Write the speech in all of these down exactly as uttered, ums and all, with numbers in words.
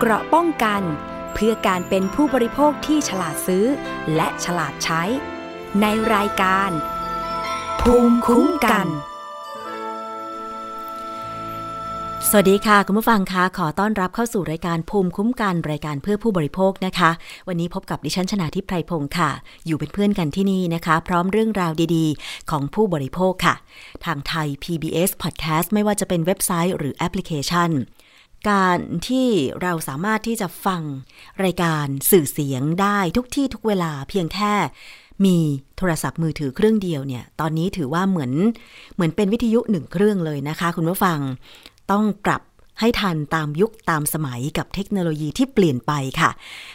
เกราะป้องกันเพื่อการเป็นผู้บริโภคที่ฉลาดซื้อและฉลาดใช้ในรายการภูมิคุ้มกันสวัสดีค่ะคุณผู้ฟังคะขอต้อนรับเข้าสู่รายการภูมิคุ้มกันรายการเพื่อผู้บริโภคนะคะวันนี้พบกับดิฉันชนาธิปไพรพงศ์ค่ะอยู่เป็นเพื่อนกันที่นี่นะคะพร้อมเรื่องราวดีๆของผู้บริโภคค่ะทางไทย พี บี เอส Podcast ไม่ว่าจะเป็นเว็บไซต์หรือแอปพลิเคชันการที่เราสามารถที่จะฟังรายการสื่อเสียงได้ทุกที่ทุกเวลาเพียงแค่มีโทรศัพท์มือถือเครื่องเดียวเนี่ยตอนนี้ถือว่าเหมือนเหมือนเป็นวิทยุหนึ่งเครื่องเลยนะคะคุณผู้ฟังต้องปรับให้ทันตามยุคตามสมัยกับเทคโนโลยีที่เปลี่ยนไปค่ะ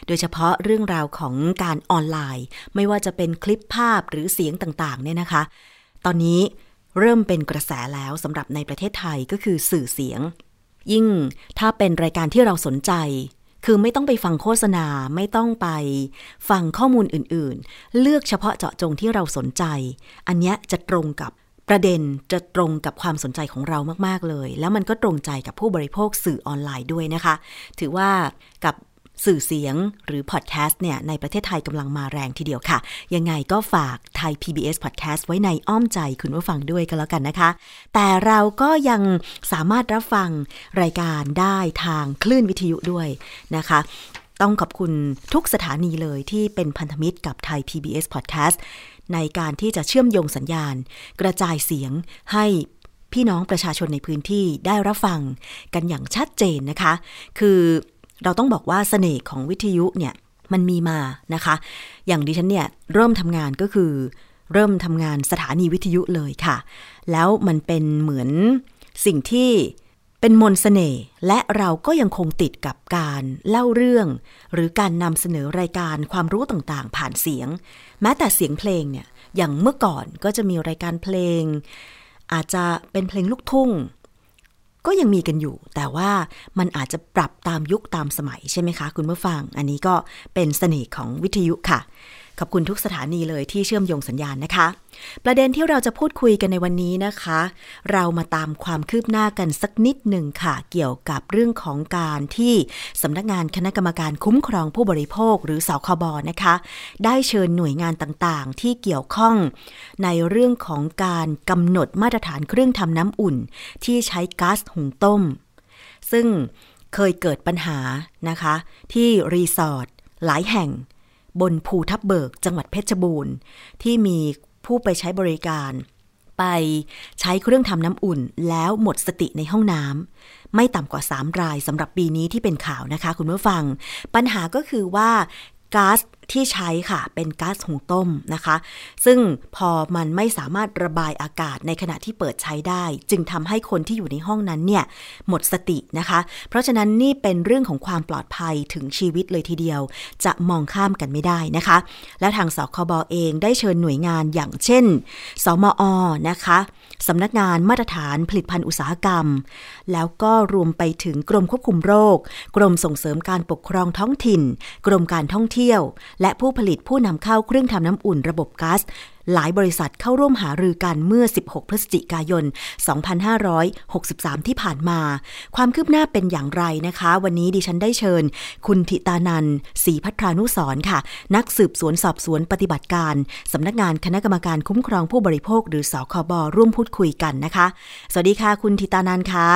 โดยเฉพาะเรื่องราวของการออนไลน์ไม่ว่าจะเป็นคลิปภาพหรือเสียงต่างๆเนี่ยนะคะตอนนี้เริ่มเป็นกระแสแล้วสำหรับในประเทศไทยก็คือสื่อเสียงยิ่งถ้าเป็นรายการที่เราสนใจคือไม่ต้องไปฟังโฆษณาไม่ต้องไปฟังข้อมูลอื่นๆเลือกเฉพาะเจาะจงที่เราสนใจอันเนี้ยจะตรงกับประเด็นจะตรงกับความสนใจของเรามากๆเลยแล้วมันก็ตรงใจกับผู้บริโภคสื่อออนไลน์ด้วยนะคะถือว่ากับสื่อเสียงหรือพอดแคสต์เนี่ยในประเทศไทยกำลังมาแรงทีเดียวค่ะยังไงก็ฝากไทย พี บี เอส Podcast ไว้ในอ้อมใจคุณผู้ฟังด้วยกันแล้วกันนะคะแต่เราก็ยังสามารถรับฟังรายการได้ทางคลื่นวิทยุด้วยนะคะต้องขอบคุณทุกสถานีเลยที่เป็นพันธมิตรกับไทย พี บี เอส Podcast ในการที่จะเชื่อมโยงสัญญาณกระจายเสียงให้พี่น้องประชาชนในพื้นที่ได้รับฟังกันอย่างชัดเจนนะคะคือเราต้องบอกว่าเสน่ห์ของวิทยุเนี่ยมันมีมานะคะอย่างดิฉันเนี่ยเริ่มทำงานก็คือเริ่มทำงานสถานีวิทยุเลยค่ะแล้วมันเป็นเหมือนสิ่งที่เป็นมนต์เสน่ห์และเราก็ยังคงติดกับการเล่าเรื่องหรือการนำเสนอรายการความรู้ต่างๆผ่านเสียงแม้แต่เสียงเพลงเนี่ยอย่างเมื่อก่อนก็จะมีรายการเพลงอาจจะเป็นเพลงลูกทุ่งก็ยังมีกันอยู่แต่ว่ามันอาจจะปรับตามยุคตามสมัยใช่ไหมคะคุณผู้ฟังอันนี้ก็เป็นเสน่ห์ของวิทยุค่ะขอบคุณทุกสถานีเลยที่เชื่อมโยงสัญญาณนะคะประเด็นที่เราจะพูดคุยกันในวันนี้นะคะเรามาตามความคืบหน้ากันสักนิดหนึ่งค่ะเกี่ยวกับเรื่องของการที่สำนักงานคณะกรรมการคุ้มครองผู้บริโภคหรือสคบ.นะคะได้เชิญหน่วยงานต่างๆที่เกี่ยวข้องในเรื่องของการกำหนดมาตรฐานเครื่องทำน้ำอุ่นที่ใช้ก๊าซหุงต้มซึ่งเคยเกิดปัญหานะคะที่รีสอร์ทหลายแห่งบนภูทับเบิกจังหวัดเพชรบูรณ์ที่มีผู้ไปใช้บริการไปใช้เครื่องทำน้ำอุ่นแล้วหมดสติในห้องน้ำไม่ต่ำกว่าสามรายสำหรับปีนี้ที่เป็นข่าวนะคะคุณผู้ฟังปัญหาก็คือว่าก๊าซที่ใช้ค่ะเป็นก๊าซหุงต้มนะคะซึ่งพอมันไม่สามารถระบายอากาศในขณะที่เปิดใช้ได้จึงทำให้คนที่อยู่ในห้องนั้นเนี่ยหมดสตินะคะเพราะฉะนั้นนี่เป็นเรื่องของความปลอดภัยถึงชีวิตเลยทีเดียวจะมองข้ามกันไม่ได้นะคะและทางสคบ.เองได้เชิญหน่วยงานอย่างเช่นสมอ.นะคะสำนักงานมาตรฐานผลิตภัณฑ์อุตสาหกรรมแล้วก็รวมไปถึงกรมควบคุมโรคกรมส่งเสริมการปกครองท้องถิ่นกรมการท่องเที่ยวและผู้ผลิตผู้นำเข้าเครื่องทำน้ำอุ่นระบบก๊าซหลายบริษัทเข้าร่วมหารือกันเมื่อสิบหกพฤศจิกายนสองพันห้าร้อยหกสิบสามที่ผ่านมาความคืบหน้าเป็นอย่างไรนะคะวันนี้ดิฉันได้เชิญคุณธิตานันท์ศรีภัทรานุสรณ์ค่ะนักสืบสวนสอบสวนปฏิบัติการสำนักงานคณะกรรมการคุ้มครองผู้บริโภคหรือสคบ.ร่วมพูดคุยกันนะคะสวัสดีค่ะคุณธิตานันท์ค่ะ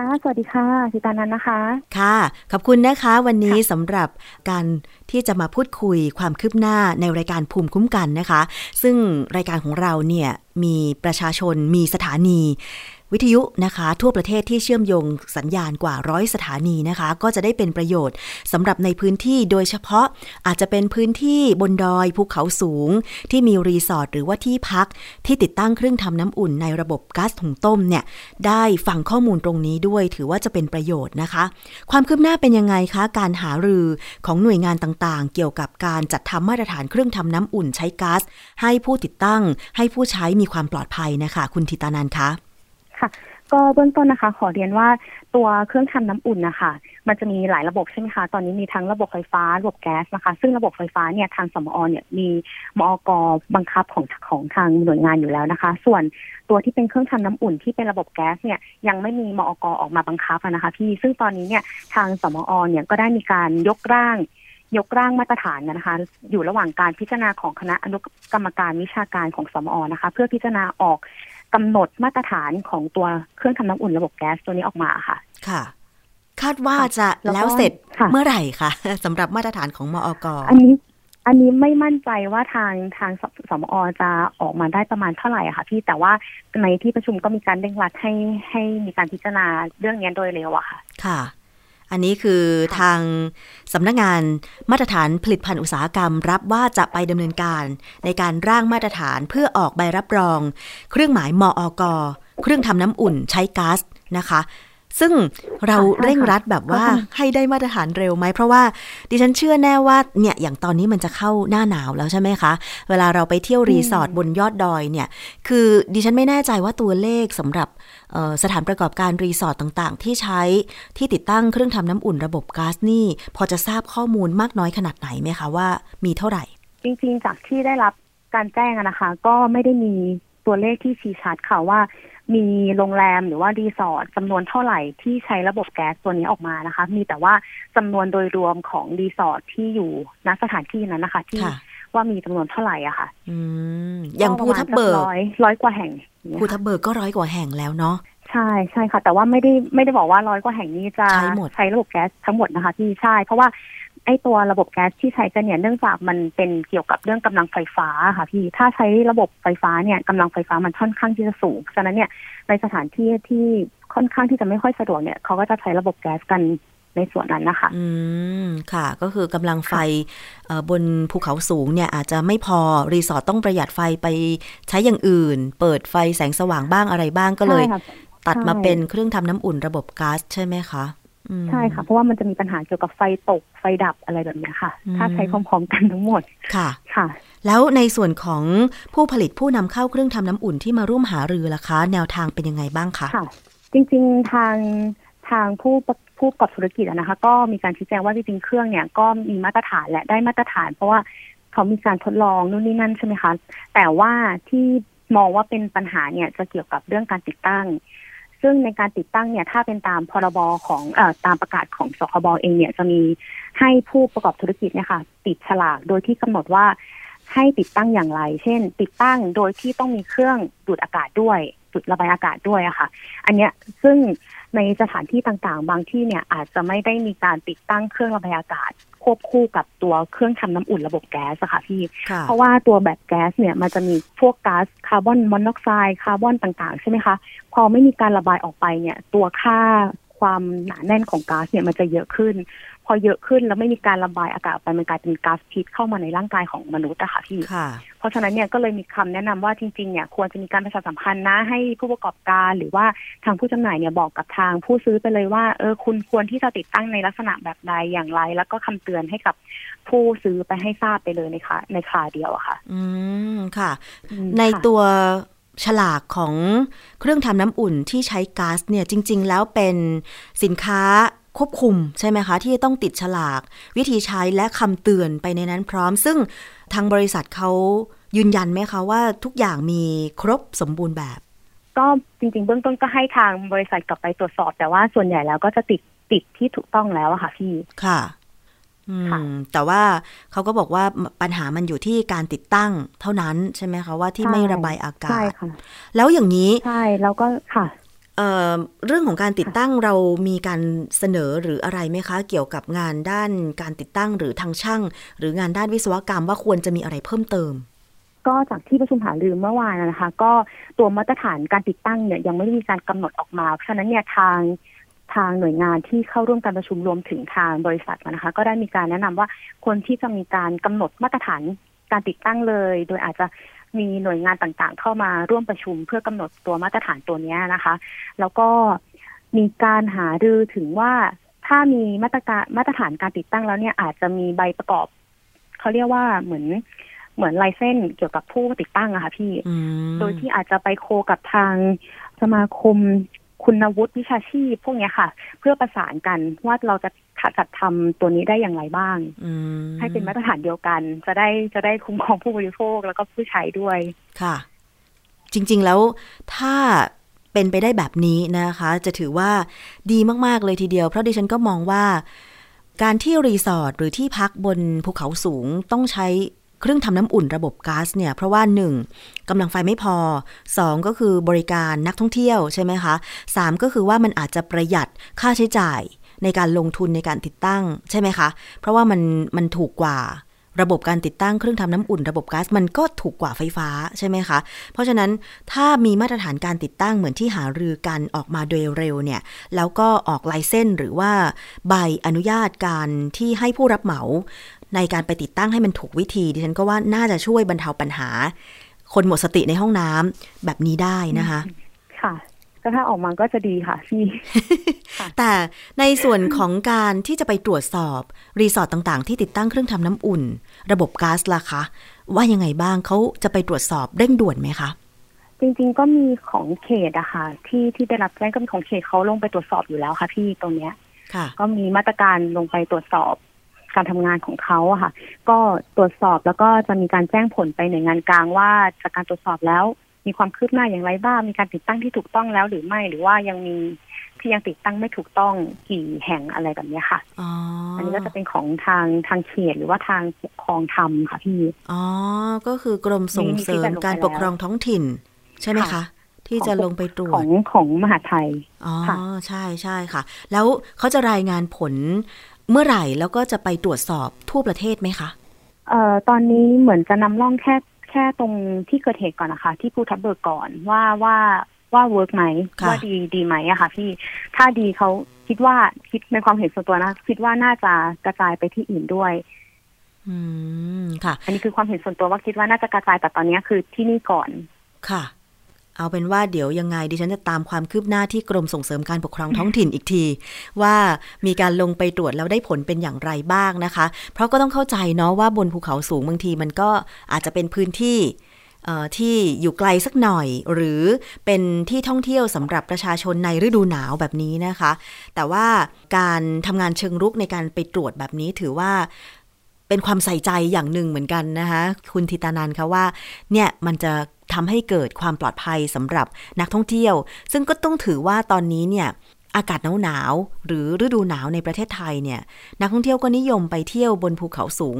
ค่ะสวัสดีค่ะธิตานันท์นะคะค่ะขอบคุณนะคะวันนี้สำหรับการที่จะมาพูดคุยความคืบหน้าในรายการภูมิคุ้มกันนะคะซึ่งรายการของเราเนี่ยมีประชาชนมีสถานีวิทยุนะคะทั่วประเทศที่เชื่อมโยงสัญญาณกว่าร้อยสถานีนะคะก็จะได้เป็นประโยชน์สำหรับในพื้นที่โดยเฉพาะอาจจะเป็นพื้นที่บนดอยภูเขาสูงที่มีรีสอร์ทหรือว่าที่พักที่ติดตั้งเครื่องทำน้ำอุ่นในระบบก๊าซหุงต้มเนี่ยได้ฟังข้อมูลตรงนี้ด้วยถือว่าจะเป็นประโยชน์นะคะความคืบหน้าเป็นยังไงคะการหารือของหน่วยงานต่างๆเกี่ยวกับการจัดทำมาตรฐานเครื่องทำน้ำอุ่นใช้ก๊าซให้ผู้ติดตั้งให้ผู้ใช้มีความปลอดภัยนะคะคุณธิตานันท์คะค่ะ ก็เบื้องต้นนะคะขอเรียนว่าตัวเครื่องทำน้ำอุ่นนะคะมันจะมีหลายระบบใช่ไหมคะตอนนี้มีทั้งระบบไฟฟ้าระบบแก๊สนะคะซึ่งระบบไฟฟ้าเนี่ยทางสมอเนี่ยมีมอก.บังคับของของทางหน่วยงานอยู่แล้วนะคะส่วนตัวที่เป็นเครื่องทำน้ำอุ่นที่เป็นระบบแก๊สเนี่ยยังไม่มีมอก.ออกมาบังคับนะคะพี่ซึ่งตอนนี้เนี่ยทางสมอเนี่ยก็ได้มีการยกร่างยกร่างมาตรฐานนะคะอยู่ระหว่างการพิจารณาของคณะอนุกรรมการวิชาการของสมอนะคะเพื่อพิจารณาออกกำหนดมาตรฐานของตัวเครื่องทำน้ำอุ่นระบบแก๊สตัวนี้ออกมาค่ะค่ะคาดว่าจะแล้วเสร็จเมื่อไหร่คะสำหรับมาตรฐานของมอก.อันนี้อันนี้ไม่มั่นใจว่าทางทางสมอจะออกมาได้ประมาณเท่าไหร่ค่ะพี่แต่ว่าในที่ประชุมก็มีการเร่งรัดให้ให้มีการพิจารณาเรื่องนี้โดยเร็วอะค่ะค่ะอันนี้คือทางสำนักงานมาตรฐานผลิตภัณฑ์อุตสาหกรรมรับว่าจะไปดำเนินการในการร่างมาตรฐานเพื่อออกใบรับรองเครื่องหมายมอก.เครื่องทำน้ำอุ่นใช้ก๊าซนะคะซึ่งเราเร่งรัดแบบว่าให้ได้มาตรฐานเร็วไหมเพราะว่าดิฉันเชื่อแน่ว่าเนี่ยอย่างตอนนี้มันจะเข้าหน้าหนาวแล้วใช่ไหมคะเวลาเราไปเที่ยวรีสอร์ทบนยอดดอยเนี่ยคือดิฉันไม่แน่ใจว่าตัวเลขสำหรับสถานประกอบการรีสอร์ทต่างๆที่ใช้ที่ติดตั้งเครื่องทำน้ำอุ่นระบบก๊าซนี่พอจะทราบข้อมูลมากน้อยขนาดไหนไหมคะว่ามีเท่าไหร่จริงๆจากที่ได้รับการแจ้งนะคะก็ไม่ได้มีตัวเลขที่ชี้ชัดค่ะว่ามีโรงแรมหรือว่ารีสอร์ทจำนวนเท่าไหร่ที่ใช้ระบบแก๊สตัวนี้ออกมานะคะมีแต่ว่าจำนวนโดยรวมของรีสอร์ทที่อยู่ณสถานที่นั้นนะคะที่ว่ามีจำนวนเท่าไหร่อะค่ะอืมอย่างภูทับเบิกร้อยร้อยกว่าแห่งภูทับเบิกก็ร้อยกว่าแห่งแล้วเนาะใช่ใช่ค่ะแต่ว่าไม่ได้ไม่ได้บอกว่าร้อยกว่าแห่งนี้จะใช้ระบบแก๊สทั้งหมดนะคะที่ใช่เพราะว่าไอ้ตัวระบบแก๊สที่ใช้กันเนี่ยเนื่องจากมันเป็นเกี่ยวกับเรื่องกำลังไฟฟ้าค่ะพี่ถ้าใช้ระบบไฟฟ้าเนี่ยกำลังไฟฟ้ามันค่อนข้างที่จะสูงฉะนั้นเนี่ยในสถานที่ที่ค่อนข้างที่จะไม่ค่อยสะดวกเนี่ยเขาก็จะใช้ระบบแก๊สกันในส่วนนั้นนะคะอืมค่ะก็คือกำลังไฟบนภูเขาสูงเนี่ยอาจจะไม่พอรีสอร์ทต้องประหยัดไฟไปใช้อย่างอื่นเปิดไฟแสงสว่างบ้างอะไรบ้างก็เลยตัดมาเป็นเครื่องทำน้ำอุ่นระบบก๊าซใช่ไหมคะใช่ค่ะเพราะว่ามันจะมีปัญหาเกี่ยวกับไฟตกไฟดับอะไรแบบนี้ค่ะถ้าใช้พร้อมๆกันทั้งหมดค่ะค่ะแล้วในส่วนของผู้ผลิตผู้นำเข้าเครื่องทำน้ำอุ่นที่มาร่วมหารือล่ะคะแนวทางเป็นยังไงบ้างคะค่ะจริงๆทางทางผู้ผู้ประกอบธุรกิจนะคะก็มีการชี้แจงว่าจริงๆเครื่องเนี่ยก็มีมาตรฐานและได้มาตรฐานเพราะว่าเขามีการทดลองนู่นนี่นั่นใช่ไหมคะแต่ว่าที่มองว่าเป็นปัญหาเนี่ยจะเกี่ยวกับเรื่องการติดตั้งซึ่งในการติดตั้งเนี่ยถ้าเป็นตามพรบของเอ่อตามประกาศของสคบเองเนี่ยจะมีให้ผู้ประกอบธุรกิจเนี่ยค่ะติดฉลากโดยที่กำหนดว่าให้ติดตั้งอย่างไรเช่นติดตั้งโดยที่ต้องมีเครื่องดูดอากาศด้วยดูดระบายอากาศด้วยอะค่ะอันเนี้ยซึ่งในสถานที่ต่างๆบางที่เนี่ยอาจจะไม่ได้มีการติดตั้งเครื่องระบายอากาศควบคู่กับตัวเครื่องทำน้ำอุ่นระบบแก๊สค่ะพี่เพราะว่าตัวแบบแก๊สเนี่ยมันจะมีพวกก๊าซคาร์บอนมอนอกไซด์คาร์บอนต่างๆใช่ไหมคะพอไม่มีการระบายออกไปเนี่ยตัวค่าความหนาแน่นของก๊าซเนี่ยมันจะเยอะขึ้นพอเยอะขึ้นแล้วไม่มีการระบายอากาศออกไปมันกลายเป็นก๊าซพิษเข้ามาในร่างกายของมนุษย์อะค่ะพี่เพราะฉะนั้นเนี่ยก็เลยมีคำแนะนำว่าจริงๆเนี่ยควรจะมีการประชาสัมพันธ์นะให้ผู้ประกอบการหรือว่าทางผู้จำหน่ายเนี่ยบอกกับทางผู้ซื้อไปเลยว่าเออคุณควรที่จะติดตั้งในลักษณะแบบใดอย่างไรแล้วก็คำเตือนให้กับผู้ซื้อไปให้ทราบไปเลยนะคะในคราเดียวอะค่ะอืมค่ะในตัวฉลากของเครื่องทำน้ำอุ่นที่ใช้ก๊าซเนี่ยจริงๆแล้วเป็นสินค้าควบคุมใช่ไหมคะที่ต้องติดฉลากวิธีใช้และคำเตือนไปในนั้นพร้อมซึ่งทางบริษัทเขายืนยันไหมคะว่าทุกอย่างมีครบสมบูรณ์แบบก็จริงๆเบื้องต้นก็ให้ทางบริษัทกลับไปตรวจสอบแต่ว่าส่วนใหญ่แล้วก็จะติดติดที่ถูกต้องแล้วอะค่ะพี่ค่ะอืมแต่ว่าเขาก็บอกว่าปัญหามันอยู่ที่การติดตั้งเท่านั้นใช่ไหมคะว่าที่ไม่ระบายอากาศใช่ค่ะแล้วอย่างนี้ใช่แล้วก็ค่ะเอ่อเรื่องของการติดตั้งเรามีการเสนอหรืออะไรไหมคะเกี่ยวกับงานด้านการติดตั้งหรือทางช่างหรืองานด้านวิศวกรรมว่าควรจะมีอะไรเพิ่มเติมก็จากที่ประชุมหารือเมื่อวานนะคะก็ตัวมาตรฐานการติดตั้งเนี่ยยังไม่ได้มีการกำหนดออกมาเพราะฉะนั้นเนี่ยทางทางหน่วยงานที่เข้าร่วมการประชุมรวมถึงทางบริษัทนะคะก็ได้มีการแนะนำว่าควรที่จะมีการกำหนดมาตรฐานการติดตั้งเลยโดยอาจจะมีหน่วยงานต่างๆเข้ามาร่วมประชุมเพื่อกำหนดตัวมาตรฐานตัวนี้นะคะแล้วก็มีการหารือถึงว่าถ้ามีมาตรการมาตรฐานการติดตั้งแล้วเนี่ยอาจจะมีใบประกอบเขาเรียกว่าเหมือนเหมือนไลเซนส์เกี่ยวกับผู้ติดตั้งอะค่ะพี่โดยที่อาจจะไปโคกับทางสมาคม คุณวุฒิวิชาชีพพวกนี้ค่ะเพื่อประสานกันว่าเราจะจัดทำตัวนี้ได้อย่างไรบ้างให้เป็นมาตรฐานเดียวกันจะได้จะได้คุ้มครองผู้บริโภคแล้วก็ผู้ใช้ด้วยค่ะจริงๆแล้วถ้าเป็นไปได้แบบนี้นะคะจะถือว่าดีมากๆเลยทีเดียวเพราะดิฉันก็มองว่าการที่รีสอร์ทหรือที่พักบนภูเขาสูงต้องใช้เครื่องทำน้ำอุ่นระบบก๊าซเนี่ยเพราะว่าหนึ่งกำลังไฟไม่พอสองก็คือบริการนักท่องเที่ยวใช่ไหมคะสามก็คือว่ามันอาจจะประหยัดค่าใช้จ่ายในการลงทุนในการติดตั้งใช่ไหมคะเพราะว่ามันมันถูกกว่าระบบการติดตั้งเครื่องทำน้ำอุ่นระบบก๊าซมันก็ถูกกว่าไฟฟ้าใช่ไหมคะเพราะฉะนั้นถ้ามีมาตรฐานการติดตั้งเหมือนที่หารือกันออกมาโดยเร็วเนี่ยแล้วก็ออกไลเซนส์หรือว่าใบอนุญาตการที่ให้ผู้รับเหมาในการไปติดตั้งให้มันถูกวิธีดิฉันก็ว่าน่าจะช่วยบรรเทาปัญหาคนหมดสติในห้องน้ำแบบนี้ได้นะคะค่ะก็ถ้าออกมาก็จะดีค่ะพี่ แต่ในส่วนของการที่จะไปตรวจสอบรีสอร์ทต่างๆที่ติดตั้งเครื่องทำน้ำอุ่นระบบก๊าซล่ะคะว่ายังไงบ้างเขาจะไปตรวจสอบเร่งด่วนไหมคะจริงๆก็มีของเขตอะค่ะที่ที่ได้รับแจ้งก็มีของเขตเขาลงไปตรวจสอบอยู่แล้วค่ะพี่ตรงเนี้ยก็มีมาตรการลงไปตรวจสอบการทำงานของเขาอะค่ะก็ตรวจสอบแล้วก็จะมีการแจ้งผลไปหน่วยงานกลางว่าจากการตรวจสอบแล้วมีความคืบหน้าอย่างไรบ้างมีการติดตั้งที่ถูกต้องแล้วหรือไม่หรือว่ายังมีที่ยังติดตั้งไม่ถูกต้องกี่แห่งอะไรแบบนี้ค่ะ อ, อันนี้ก็จะเป็นของทางทางเขตหรือว่าทางปกครองทำค่ะพี่อ๋อก็คือกรมส่งเสริมการปกครองท้องถิ่นใช่ไหมคะที่จะลงไปตรวจของของมหาไทยอ๋อใช่ใช่ค่ะแล้วเขาจะรายงานผลเมื่อไหร่แล้วก็จะไปตรวจสอบทั่วประเทศไหมคะเอ่อตอนนี้เหมือนจะนำร่องแค่แค่ตรงที่เกิดเหตุก่อนนะคะที่ภูทับเบิกก่อนว่าว่าว่าเวิร์กไหมว่าดีดีไหมอะค่ะพี่ถ้าดีเขาคิดว่าคิดในความเห็นส่วนตัวนะคิดว่าน่าจะกระจายไปที่อื่นด้วยอืมค่ะอันนี้คือความเห็นส่วนตัวว่าคิดว่าน่าจะกระจายแต่ตอนนี้คือที่นี่ก่อนค่ะเอาเป็นว่าเดี๋ยวยังไงดิฉันจะตามความคืบหน้าที่กรมส่งเสริมการปกครองท้องถิ่นอีกทีว่ามีการลงไปตรวจแล้วได้ผลเป็นอย่างไรบ้างนะคะเพราะก็ต้องเข้าใจเนาะว่าบนภูเขาสูงบางทีมันก็อาจจะเป็นพื้นที่ที่อยู่ไกลสักหน่อยหรือเป็นที่ท่องเที่ยวสำหรับประชาชนในฤดูหนาวแบบนี้นะคะแต่ว่าการทำงานเชิงรุกในการไปตรวจแบบนี้ถือว่าเป็นความใส่ใจอย่างหนึ่งเหมือนกันนะคะคุณธิตานันท์คะว่าเนี่ยมันจะทำให้เกิดความปลอดภัยสำหรับนักท่องเที่ยวซึ่งก็ต้องถือว่าตอนนี้เนี่ยอากาศหนาวๆหรือฤดูหนาวในประเทศไทยเนี่ยนักท่องเที่ยวก็นิยมไปเที่ยวบนภูเขาสูง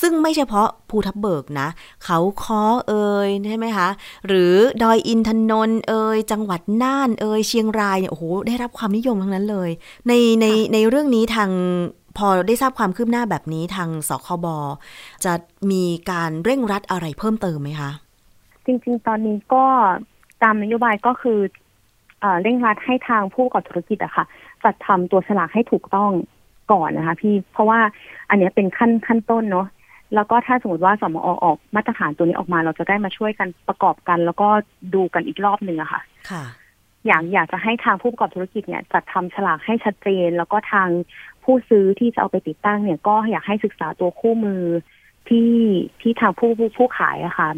ซึ่งไม่เฉพาะภูทับเบิกนะเขาค้อเอ่ยใช่ไหมคะหรือดอยอินทนนท์เอ่ยจังหวัดน่านเอ่ยเชียงรายเนี่ยโอ้โหได้รับความนิยมทั้งนั้นเลยในในในเรื่องนี้ทางพอได้ทราบความคืบหน้าแบบนี้ทางสคบ.จะมีการเร่งรัดอะไรเพิ่มเติมไหมคะจริงๆตอนนี้ก็ตามนโยบายก็คือเร่งรัดให้ทางผู้ประกอบธุรกิจอะค่ะจัดทำตัวฉลากให้ถูกต้องก่อนนะคะพี่เพราะว่าอันนี้เป็นขั้นขั้นต้นเนาะแล้วก็ถ้าสมมติว่าสมอออกมาตรฐานตัวนี้ออกมาเราจะได้มาช่วยกันประกอบกันแล้วก็ดูกันอีกรอบนึงอะค่ะค่ะอยากอยากจะให้ทางผู้ประกอบธุรกิจเนี่ยจัดทำฉลากให้ชัดเจนแล้วก็ทางผู้ซื้อที่จะเอาไปติดตั้งเนี่ยก็อยากให้ศึกษาตัวคู่มือที่ที่ทางผู้ผู้ขายอะค่ะ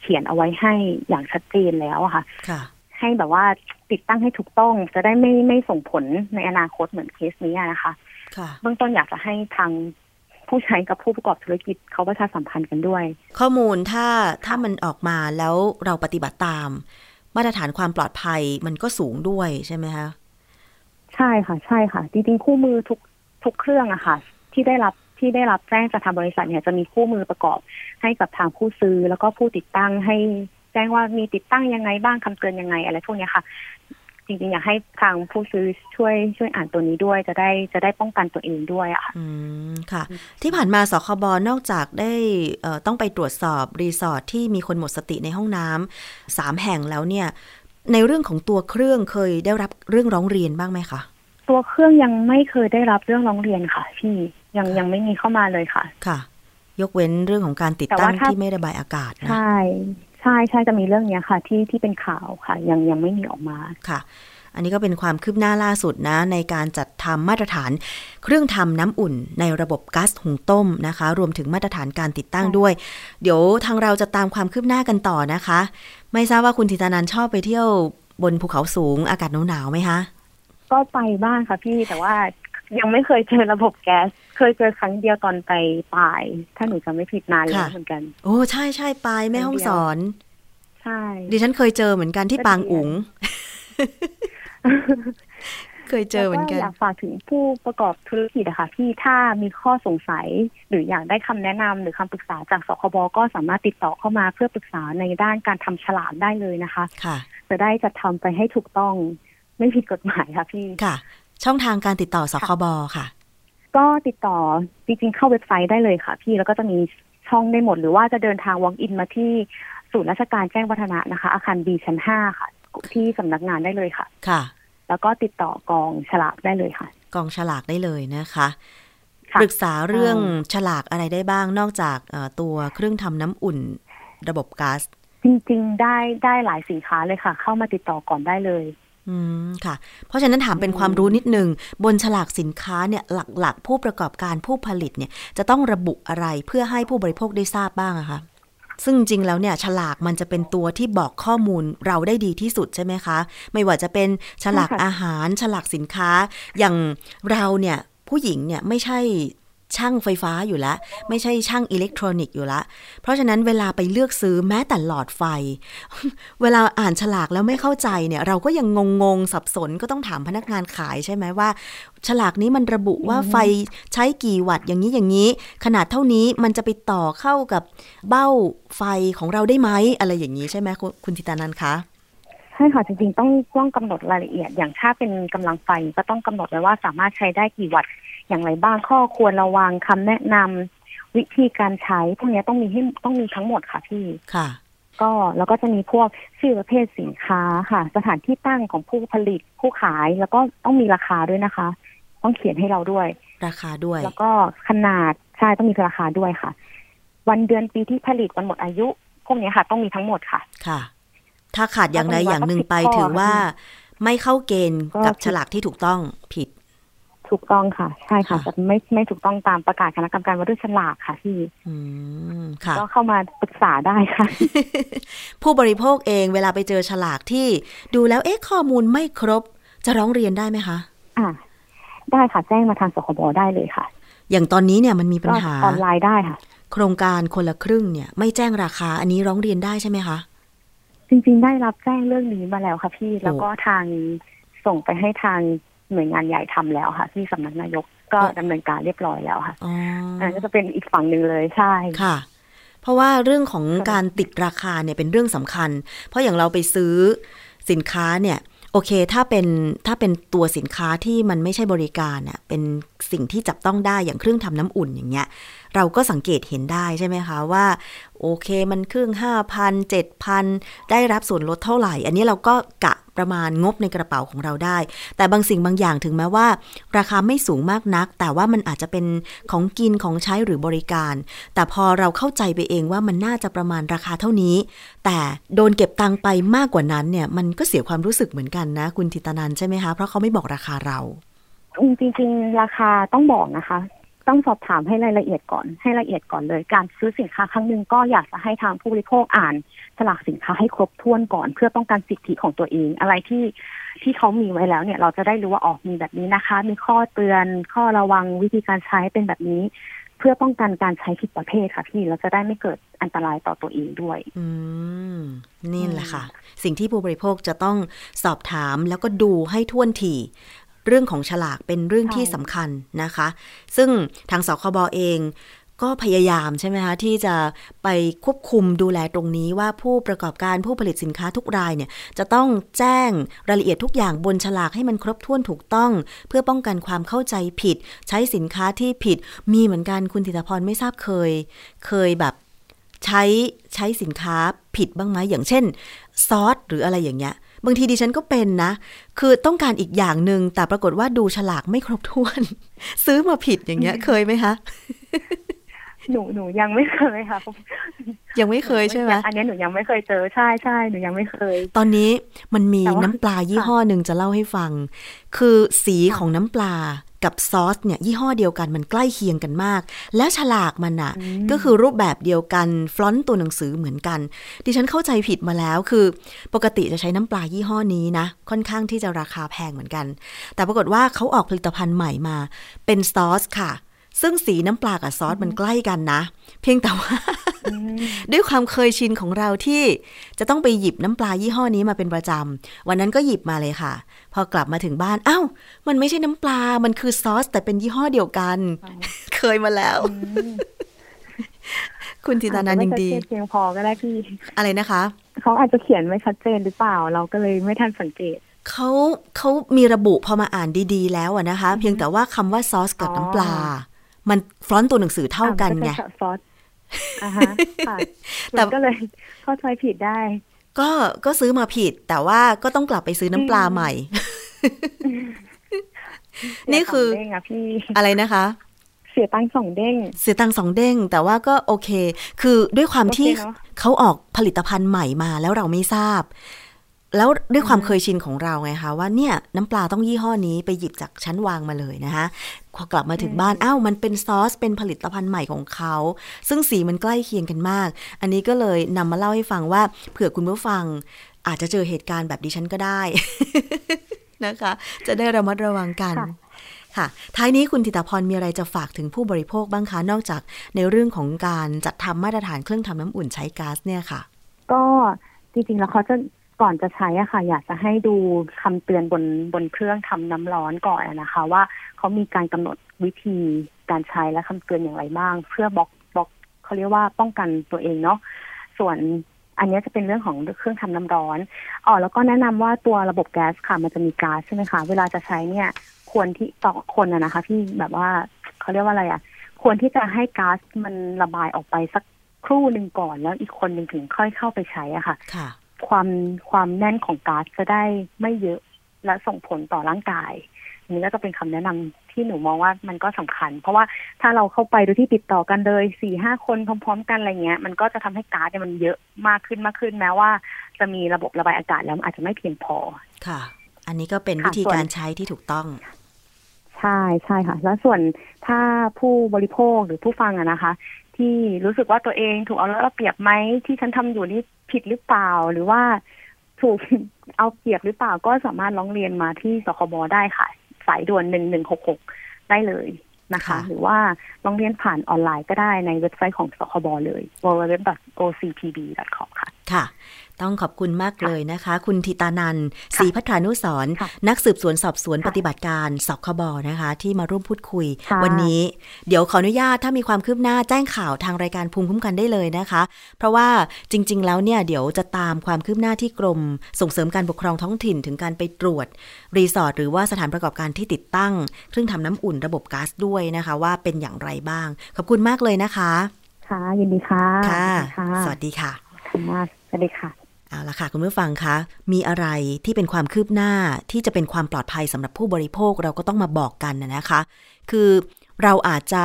เขียนเอาไว้ให้อย่างชัดเจนแล้วค่ะให้แบบว่าติดตั้งให้ถูกต้องจะได้ไม่ไม่ส่งผลในอนาคตเหมือนเคสนี้นะคะเบื้องต้นอยากจะให้ทางผู้ใช้กับผู้ประกอบธุรกิจเขาประชาสัมพันธ์กันด้วยข้อมูลถ้าถ้ามันออกมาแล้วเราปฏิบัติตามมาตรฐานความปลอดภัยมันก็สูงด้วยใช่ไหมคะใช่ค่ะใช่ค่ะจริงๆคู่มือทุกทุกเครื่องอะค่ะที่ได้รับที่ได้รับแจ้งจากทางบริษัทเนี่ยจะมีคู่มือประกอบให้กับทางผู้ซื้อแล้วก็ผู้ติดตั้งให้แจ้งว่ามีติดตั้งยังไงบ้างคำเตือนยังไงอะไรพวกนี้ค่ะจริงๆอยากให้ทางผู้ซื้อช่วยช่วยอ่านตัวนี้ด้วยจะได้จะได้ป้องกันตัวเองด้วยอ่ะอืมค่ะที่ผ่านมาสคบ.นอกจากได้เอ่อต้องไปตรวจสอบรีสอร์ทที่มีคนหมดสติในห้องน้ำสามแห่งแล้วเนี่ยในเรื่องของตัวเครื่องเคยได้รับเรื่องร้องเรียนบ้างไหมคะตัวเครื่องยังไม่เคยได้รับเรื่องร้องเรียนค่ะพี่ยังยังไม่มีเข้ามาเลยค่ะค่ะยกเว้นเรื่องของการติดตั้งที่ไม่ระบายอากาศนะใช่ใช่ใช่จะมีเรื่องนี้ค่ะที่ที่เป็นข่าวค่ะยังยังไม่มีออกมาค่ะอันนี้ก็เป็นความคืบหน้าล่าสุดนะในการจัดทำมาตรฐานเครื่องทำน้ำอุ่นในระบบก๊าซหุงต้มนะคะรวมถึงมาตรฐานการติดตั้งด้วยเดี๋ยวทางเราจะตามความคืบหน้ากันต่อนะคะไม่ทราบว่าคุณธิตานันท์ชอบไปเที่ยว บนภูเขาสูงอากาศหนาวๆไหมคะก็ไปบ้างค่ะพี่แต่ว่ายังไม่เคยเจอระบบแก๊สเคยเจอครั้งเดียวตอนไปปายถ้าหนูจำไม่ผิดนานแล้วเหมือนกันโอ้ใช่ใช่ปายแม่ฮ่องสอนใช่ดิฉันเคยเจอเหมือนกันที่ปางอุ๋งเคยเจอเหมือนกันอยากฝากถึงผู้ประกอบธุรกิจนะคะพี่ถ้ามีข้อสงสัยหรืออยากได้คำแนะนำหรือคำปรึกษาจากสคบก็สามารถติดต่อเข้ามาเพื่อปรึกษาในด้านการทำฉลากได้เลยนะคะจะได้จัดทำไปให้ถูกต้องไม่ผิดกฎหมายค่ะพี่ค่ะช่องทางการติดต่อสคบค่ะก็ติดต่อจริงๆเข้าเว็บไซต์ได้เลยค่ะพี่แล้วก็จะมีช่องได้หมดหรือว่าจะเดินทางวอล์กอินมาที่ศูนย์ราชการแจ้งวัฒนะนะคะอาคาร B ชั้นห้าค่ะที่สำนักงานได้เลยค่ะค่ะแล้วก็ติดต่อกองฉลากได้เลยค่ะกองฉลากได้เลยนะคะปรึกษาเรื่องฉลากอะไรได้บ้างนอกจากตัวเครื่องทำน้ำอุ่นระบบก๊าซจริงๆได้ได้หลายสินค้าเลยค่ะเข้ามาติดต่อก่อนได้เลยอืมค่ะเพราะฉะนั้นถามเป็นความรู้นิดนึงบนฉลากสินค้าเนี่ยหลักๆผู้ประกอบการผู้ผลิตเนี่ยจะต้องระบุอะไรเพื่อให้ผู้บริโภคได้ทราบบ้างอะคะซึ่งจริงแล้วเนี่ยฉลากมันจะเป็นตัวที่บอกข้อมูลเราได้ดีที่สุดใช่ไหมคะไม่ว่าจะเป็นฉลากอาหารฉลากสินค้าอย่างเราเนี่ยผู้หญิงเนี่ยไม่ใช่ช่างไฟฟ้าอยู่แล้วไม่ใช่ช่างอิเล็กทรอนิกส์อยู่แล้วเพราะฉะนั้นเวลาไปเลือกซื้อแม้แต่หลอดไฟเวลาอ่านฉลากแล้วไม่เข้าใจเนี่ยเราก็ยังงงๆสับสนก็ต้องถามพนักงานขายใช่ไหมว่าฉลากนี้มันระบุว่าไฟใช้กี่วัตต์อย่างนี้อย่างนี้ขนาดเท่านี้มันจะไปต่อเข้ากับเบ้าไฟของเราได้ไหมอะไรอย่างนี้ใช่ไหมคุณธิตานันท์คะใช่ค่ะจริงๆต้องต้องกำหนดรายละเอียดอย่างถ้าเป็นกำลังไฟก็ต้องกำหนดไว้ว่าสามารถใช้ได้กี่วัตต์อย่างไรบ้างข้อควรระวังคำแนะนำวิธีการใช้พวกนี้ต้องมีให้ต้องมีทั้งหมดค่ะพี่ค่ะก็แล้วก็จะมีพวกชื่อประเภทสินค้าค่ะสถานที่ตั้งของผู้ผลิตผู้ขายแล้วก็ต้องมีราคาด้วยนะคะต้องเขียนให้เราด้วยราคาด้วยแล้วก็ขนาดใช่ต้องมีราคาด้วยค่ะวันเดือนปีที่ผลิตวันหมดอายุพวกนี้ค่ะต้องมีทั้งหมดค่ะค่ะถ้าขาดอย่างใดอย่างหนึ่งไปถือว่าไม่เข้าเกณฑ์กับฉลากที่ถูกต้องผิดถูกต้องค่ะใช่ค่ะจะไม่ไม่ถูกต้องตามประกาศคณะกรรมการวัตถุฉลากค่ะที่ก็เข้ามาปรึกษาได้ค่ะผู้บริโภคเองเวลาไปเจอฉลากที่ดูแล้วเอ๊ะข้อมูลไม่ครบจะร้องเรียนได้ไหมคะอ่าได้ค่ะแจ้งมาทางสคบได้เลยค่ะอย่างตอนนี้เนี่ยมันมีปัญหาออนไลน์ได้ค่ะโครงการคนละครึ่งเนี่ยไม่แจ้งราคาอันนี้ร้องเรียนได้ใช่ไหมคะจริงๆได้รับแจ้งเรื่องนี้มาแล้วค่ะพี่แล้วก็ทางส่งไปให้ทางหน่วยงานใหญ่ทำแล้วค่ะที่สำนักนายกก็ดำเนินการเรียบร้อยแล้วค่ะอันนั้นก็จะเป็นอีกฝั่งหนึ่งเลยใช่ค่ะเพราะว่าเรื่องของการติดราคาเนี่ยเป็นเรื่องสำคัญเพราะอย่างเราไปซื้อสินค้าเนี่ยโอเคถ้าเป็นถ้าเป็นตัวสินค้าที่มันไม่ใช่บริการน่ะเป็นสิ่งที่จับต้องได้อย่างเครื่องทำน้ำอุ่นอย่างเงี้ยเราก็สังเกตเห็นได้ใช่ไหมคะว่าโอเคมันเครื่อง ห้าพัน เจ็ดพัน ได้รับส่วนลดเท่าไหร่อันนี้เราก็กะประมาณงบในกระเป๋าของเราได้แต่บางสิ่งบางอย่างถึงแม้ว่าราคาไม่สูงมากนักแต่ว่ามันอาจจะเป็นของกินของใช้หรือบริการแต่พอเราเข้าใจไปเองว่ามันน่าจะประมาณราคาเท่านี้แต่โดนเก็บตังค์ไปมากกว่านั้นเนี่ยมันก็เสียความรู้สึกเหมือนกันนะคุณธิตานันท์ใช่ไหมคะเพราะเขาไม่บอกราคาเราจริงๆราคาต้องบอกนะคะต้องสอบถามให้รายละเอียดก่อนให้ละเอียดก่อนเลยการซื้อสินค้าครั้งนึงก็อยากจะให้ทางผู้บริโภคอ่านฉลากสินค้าให้ครบถ้วนก่อนเพื่อป้องกันสิทธิของตัวเองอะไรที่ที่เขามีไว้แล้วเนี่ยเราจะได้รู้ว่าออกมีแบบนี้นะคะมีข้อเตือนข้อระวังวิธีการใช้เป็นแบบนี้เพื่อป้องกันการใช้ผิดประเภทค่ะพี่เราจะได้ไม่เกิดอันตรายต่อตัวเองด้วยอืมนี่แหละค่ะสิ่งที่ผู้บริโภคจะต้องสอบถามแล้วก็ดูให้ถ้วนถี่เรื่องของฉลากเป็นเรื่องที่สำคัญนะคะซึ่งทางสคบเองก็พยายามใช่ไหมคะที่จะไปควบคุมดูแลตรงนี้ว่าผู้ประกอบการผู้ผลิตสินค้าทุกรายเนี่ยจะต้องแจ้งรายละเอียดทุกอย่างบนฉลากให้มันครบถ้วนถูกต้องเพื่อป้องกันความเข้าใจผิดใช้สินค้าที่ผิดมีเหมือนกันคุณธิตาพรไม่ทราบเคยเคยแบบใช้ใช้สินค้าผิดบ้างไหมอย่างเช่นซอสหรืออะไรอย่างเงี้ยบางทีดิฉันก็เป็นนะคือต้องการอีกอย่างนึงแต่ปรากฏว่าดูฉลากไม่ครบถ้วนซื้อมาผิดอย่างเงี้ยเคยไหมคะหนูหนูยังไม่เคยค่ะยังไม่เคยใช่ไหมอันนี้หนูยังไม่เคยเจอใช่ใช่หนูยังไม่เคยตอนนี้มันมีน้ำปลายี่ห้อหนึ่งจะเล่าให้ฟังคือสีของน้ำปลา กับซอสเนี่ยยี่ห้อเดียวกันมันใกล้เคียงกันมากแล้วฉลากมันอ่ะก็คือรูปแบบเดียวกันฟอนต์ตัวหนังสือเหมือนกันดิฉันเข้าใจผิดมาแล้วคือปกติจะใช้น้ำปลายี่ห้อนี้นะค่อนข้างที่จะราคาแพงเหมือนกันแต่ปรากฏว่าเขาออกผลิตภัณฑ์ใหม่มาเป็นซอสค่ะซึ่งสีน้ำปลากับซอสมันใกล้กันนะเพียงแต่ว่า ด้วยความเคยชินของเราที่จะต้องไปหยิบน้ำปลายี่ห้อนี้มาเป็นประจำวันนั้นก็หยิบมาเลยค่ะพอกลับมาถึงบ้านอ้าวมันไม่ใช่น้ำปลามันคือซอสแต่เป็นยี่ห้อเดียวกัน เคยมาแล้ว คุณธีตานันท์ยังดีเพียงพอก็ได้พี่อะไรนะคะเขาอาจจะเขียนไม่ชัดเจนหรือเปล่าเราก็เลยไม่ทันสังเกตเขาเขามีระบุพอมาอ่านดีๆแล้วนะคะเพียงแต่ว่าคำว่าซอสกับน้ำปลามันฟอนต์ตัวหนังสือเท่ากันไงซอสอ่าฮะแต่ก็เลยเข้าใจผิดได้ก็ก็ซื้อมาผิดแต่ว่าก็ต้องกลับไปซื้อน้ำปลาใหม่นี่คืออะไรนะคะเสียตังค์สองเด้งเสียตังค์สองเด้งแต่ว่าก็โอเคคือด้วยความที่เขาออกผลิตภัณฑ์ใหม่มาแล้วเราไม่ทราบแล้วด้วยความเคยชินของเราไงคะว่าเนี่ยน้ำปลาต้องยี่ห้อนี้ไปหยิบจากชั้นวางมาเลยนะคะพอกลับมาถึงบ้านอ้าวมันเป็นซอสเป็นผลิตภัณฑ์ใหม่ของเขาซึ่งสีมันใกล้เคียงกันมากอันนี้ก็เลยนำมาเล่าให้ฟังว่าเผื่อคุณผู้ฟังอาจจะเจอเหตุการณ์แบบดิฉันก็ได้ นะคะจะได้ระมัดระวังกันค่ะท้ายนี้คุณธิตาพรมีอะไรจะฝากถึงผู้บริโภคบ้างคะนอกจากในเรื่องของการจัดทำมาตรฐานเครื่องทำน้ำอุ่นใช้ก๊าซเนี่ยค่ะก็จริงๆแล้วเขาจะก่อนจะใช้อะค่ะอยากจะให้ดูคำเตือนบนบนเครื่องทำน้ำร้อนก่อนนะคะว่าเขามีการกำหนดวิธีการใช้และคำเตือนอย่างไรบ้างเพื่อบล็อกบล็อกเขาเรียกว่าป้องกันตัวเองเนาะส่วนอันนี้จะเป็นเรื่องของเครื่องทำน้ำร้อนอ๋อแล้วก็แนะนำว่าตัวระบบแก๊สค่ะมันจะมีก๊าซใช่ไหมคะเวลาจะใช้เนี่ยควรที่ต่อคนอะนะคะที่แบบว่าเขาเรียกว่าอะไรอะควรที่จะให้ก๊าซมันระบายออกไปสักครู่นึงก่อนแล้วอีกคนนึงถึงค่อยเข้าไปใช้อะค่ะความความแน่นของก๊าซจะได้ไม่เยอะและส่งผลต่อร่างกายนี่ก็จะเป็นคำแนะนำที่หนูมองว่ามันก็สำคัญเพราะว่าถ้าเราเข้าไปโดยที่ติดต่อกันเลย สี่ห้า คนพร้อมๆกันอะไรเงี้ยมันก็จะทำให้ก๊าซเนี่ยมันเยอะมากขึ้นมากขึ้นแม้ว่าจะมีระบบระบายอากาศแล้วอาจจะไม่เพียงพอค่ะอันนี้ก็เป็นวิธีการใช้ที่ถูกต้องใช่ใช่ค่ะแล้วส่วนถ้าผู้บริโภคหรือผู้ฟังอะนะคะที่รู้สึกว่าตัวเองถูกเอาแล้วเอาเปรียบไหมที่ฉันทำอยู่นี่ผิดหรือเปล่าหรือว่าถูกเอาเปรียบหรือเปล่าก็สามารถร้องเรียนมาที่สคบได้ค่ะสายด่วนหนึ่งหนึ่งหกหกได้เลยนะคะหรือว่าร้องเรียนผ่านออนไลน์ก็ได้ในเว็บไซต์ของสคบเลย ดับเบิลยู ดับเบิลยู ดับเบิลยู ดอท โอ ซี พี บี ดอท คอม ค่ะค่ะต้องขอบคุณมากเลยนะคะคุณธิตานันท์ศรีภัทรานุสรณ์นักสืบสวนสอบสวนปฏิบัติการสคบนะคะที่มาร่วมพูดคุยวันนี้เดี๋ยวขออนุญาตถ้ามีความคืบหน้าแจ้งข่าวทางรายการภูมิคุ้มกันได้เลยนะคะเพราะว่าจริงๆแล้วเนี่ยเดี๋ยวจะตามความคืบหน้าที่กรมส่งเสริมการปกครองท้องถิ่นถึงการไปตรวจรีสอร์ทหรือว่าสถานประกอบการที่ติดตั้งเครื่องทำน้ำอุ่นระบบก๊าซด้วยนะคะว่าเป็นอย่างไรบ้างขอบคุณมากเลยนะคะค่ะยินดีค่ะสวัสดีค่ะสวัสดีค่ะเอาละค่ะคุณผู้ฟังคะมีอะไรที่เป็นความคืบหน้าที่จะเป็นความปลอดภัยสำหรับผู้บริโภคเราก็ต้องมาบอกกันนะคะคือเราอาจจะ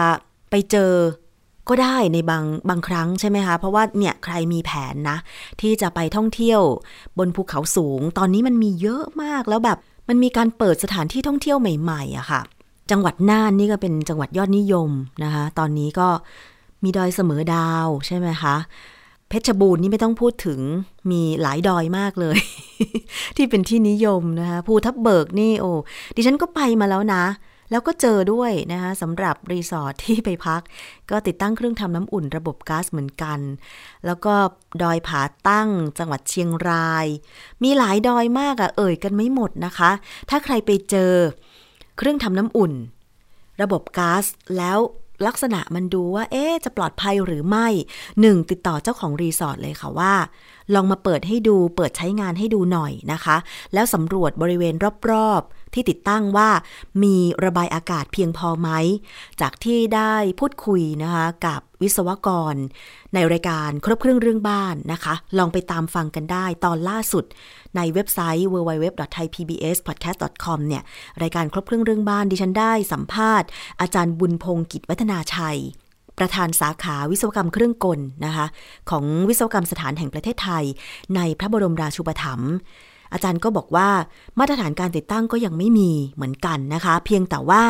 ไปเจอก็ได้ในบางบางครั้งใช่ไหมคะเพราะว่าเนี่ยใครมีแผนนะที่จะไปท่องเที่ยวบนภูเขาสูงตอนนี้มันมีเยอะมากแล้วแบบมันมีการเปิดสถานที่ท่องเที่ยวใหม่ๆอะค่ะจังหวัดน่านนี่ก็เป็นจังหวัดยอดนิยมนะคะตอนนี้ก็มีดอยเสมอดาวใช่ไหมคะเพชรบูรณ์นี่ไม่ต้องพูดถึงมีหลายดอยมากเลย ที่เป็นที่นิยมนะคะภูทับเบิกนี่โอ้ดิฉันก็ไปมาแล้วนะแล้วก็เจอด้วยนะคะสำหรับรีสอร์ทที่ไปพักก็ติดตั้งเครื่องทำน้ำอุ่นระบบก๊าซเหมือนกันแล้วก็ดอยผาตั้งจังหวัดเชียงรายมีหลายดอยมากอ่ะเอ่ยกันไม่หมดนะคะถ้าใครไปเจอเครื่องทำน้ำอุ่นระบบก๊าซแล้วลักษณะมันดูว่าเอ๊ะจะปลอดภัยหรือไม่หนึ่งติดต่อเจ้าของรีสอร์ทเลยค่ะว่าลองมาเปิดให้ดูเปิดใช้งานให้ดูหน่อยนะคะแล้วสำรวจบริเวณรอบๆที่ติดตั้งว่ามีระบายอากาศเพียงพอไหมจากที่ได้พูดคุยนะคะกับวิศวกรในรายการครบเครื่องเรื่องบ้านนะคะลองไปตามฟังกันได้ตอนล่าสุดในเว็บไซต์ ดับเบิลยู ดับเบิลยู ดับเบิลยู ดอท ไทย พี บี เอส พอดแคสต์ ดอท คอม เนี่ยรายการครบเครื่องเรื่องบ้านดิฉันได้สัมภาษณ์อาจารย์บุญพงศ์กิจวัฒนาชัยประธานสาขาวิศวกรรมเครื่องกลนะคะของวิศวกรรมสถานแห่งประเทศไทยในพระบรมราชูปถัมภ์อาจารย์ก็บอกว่ามาตรฐานการติดตั้งก็ยังไม่มีเหมือนกันนะคะเพียงแต่ว่า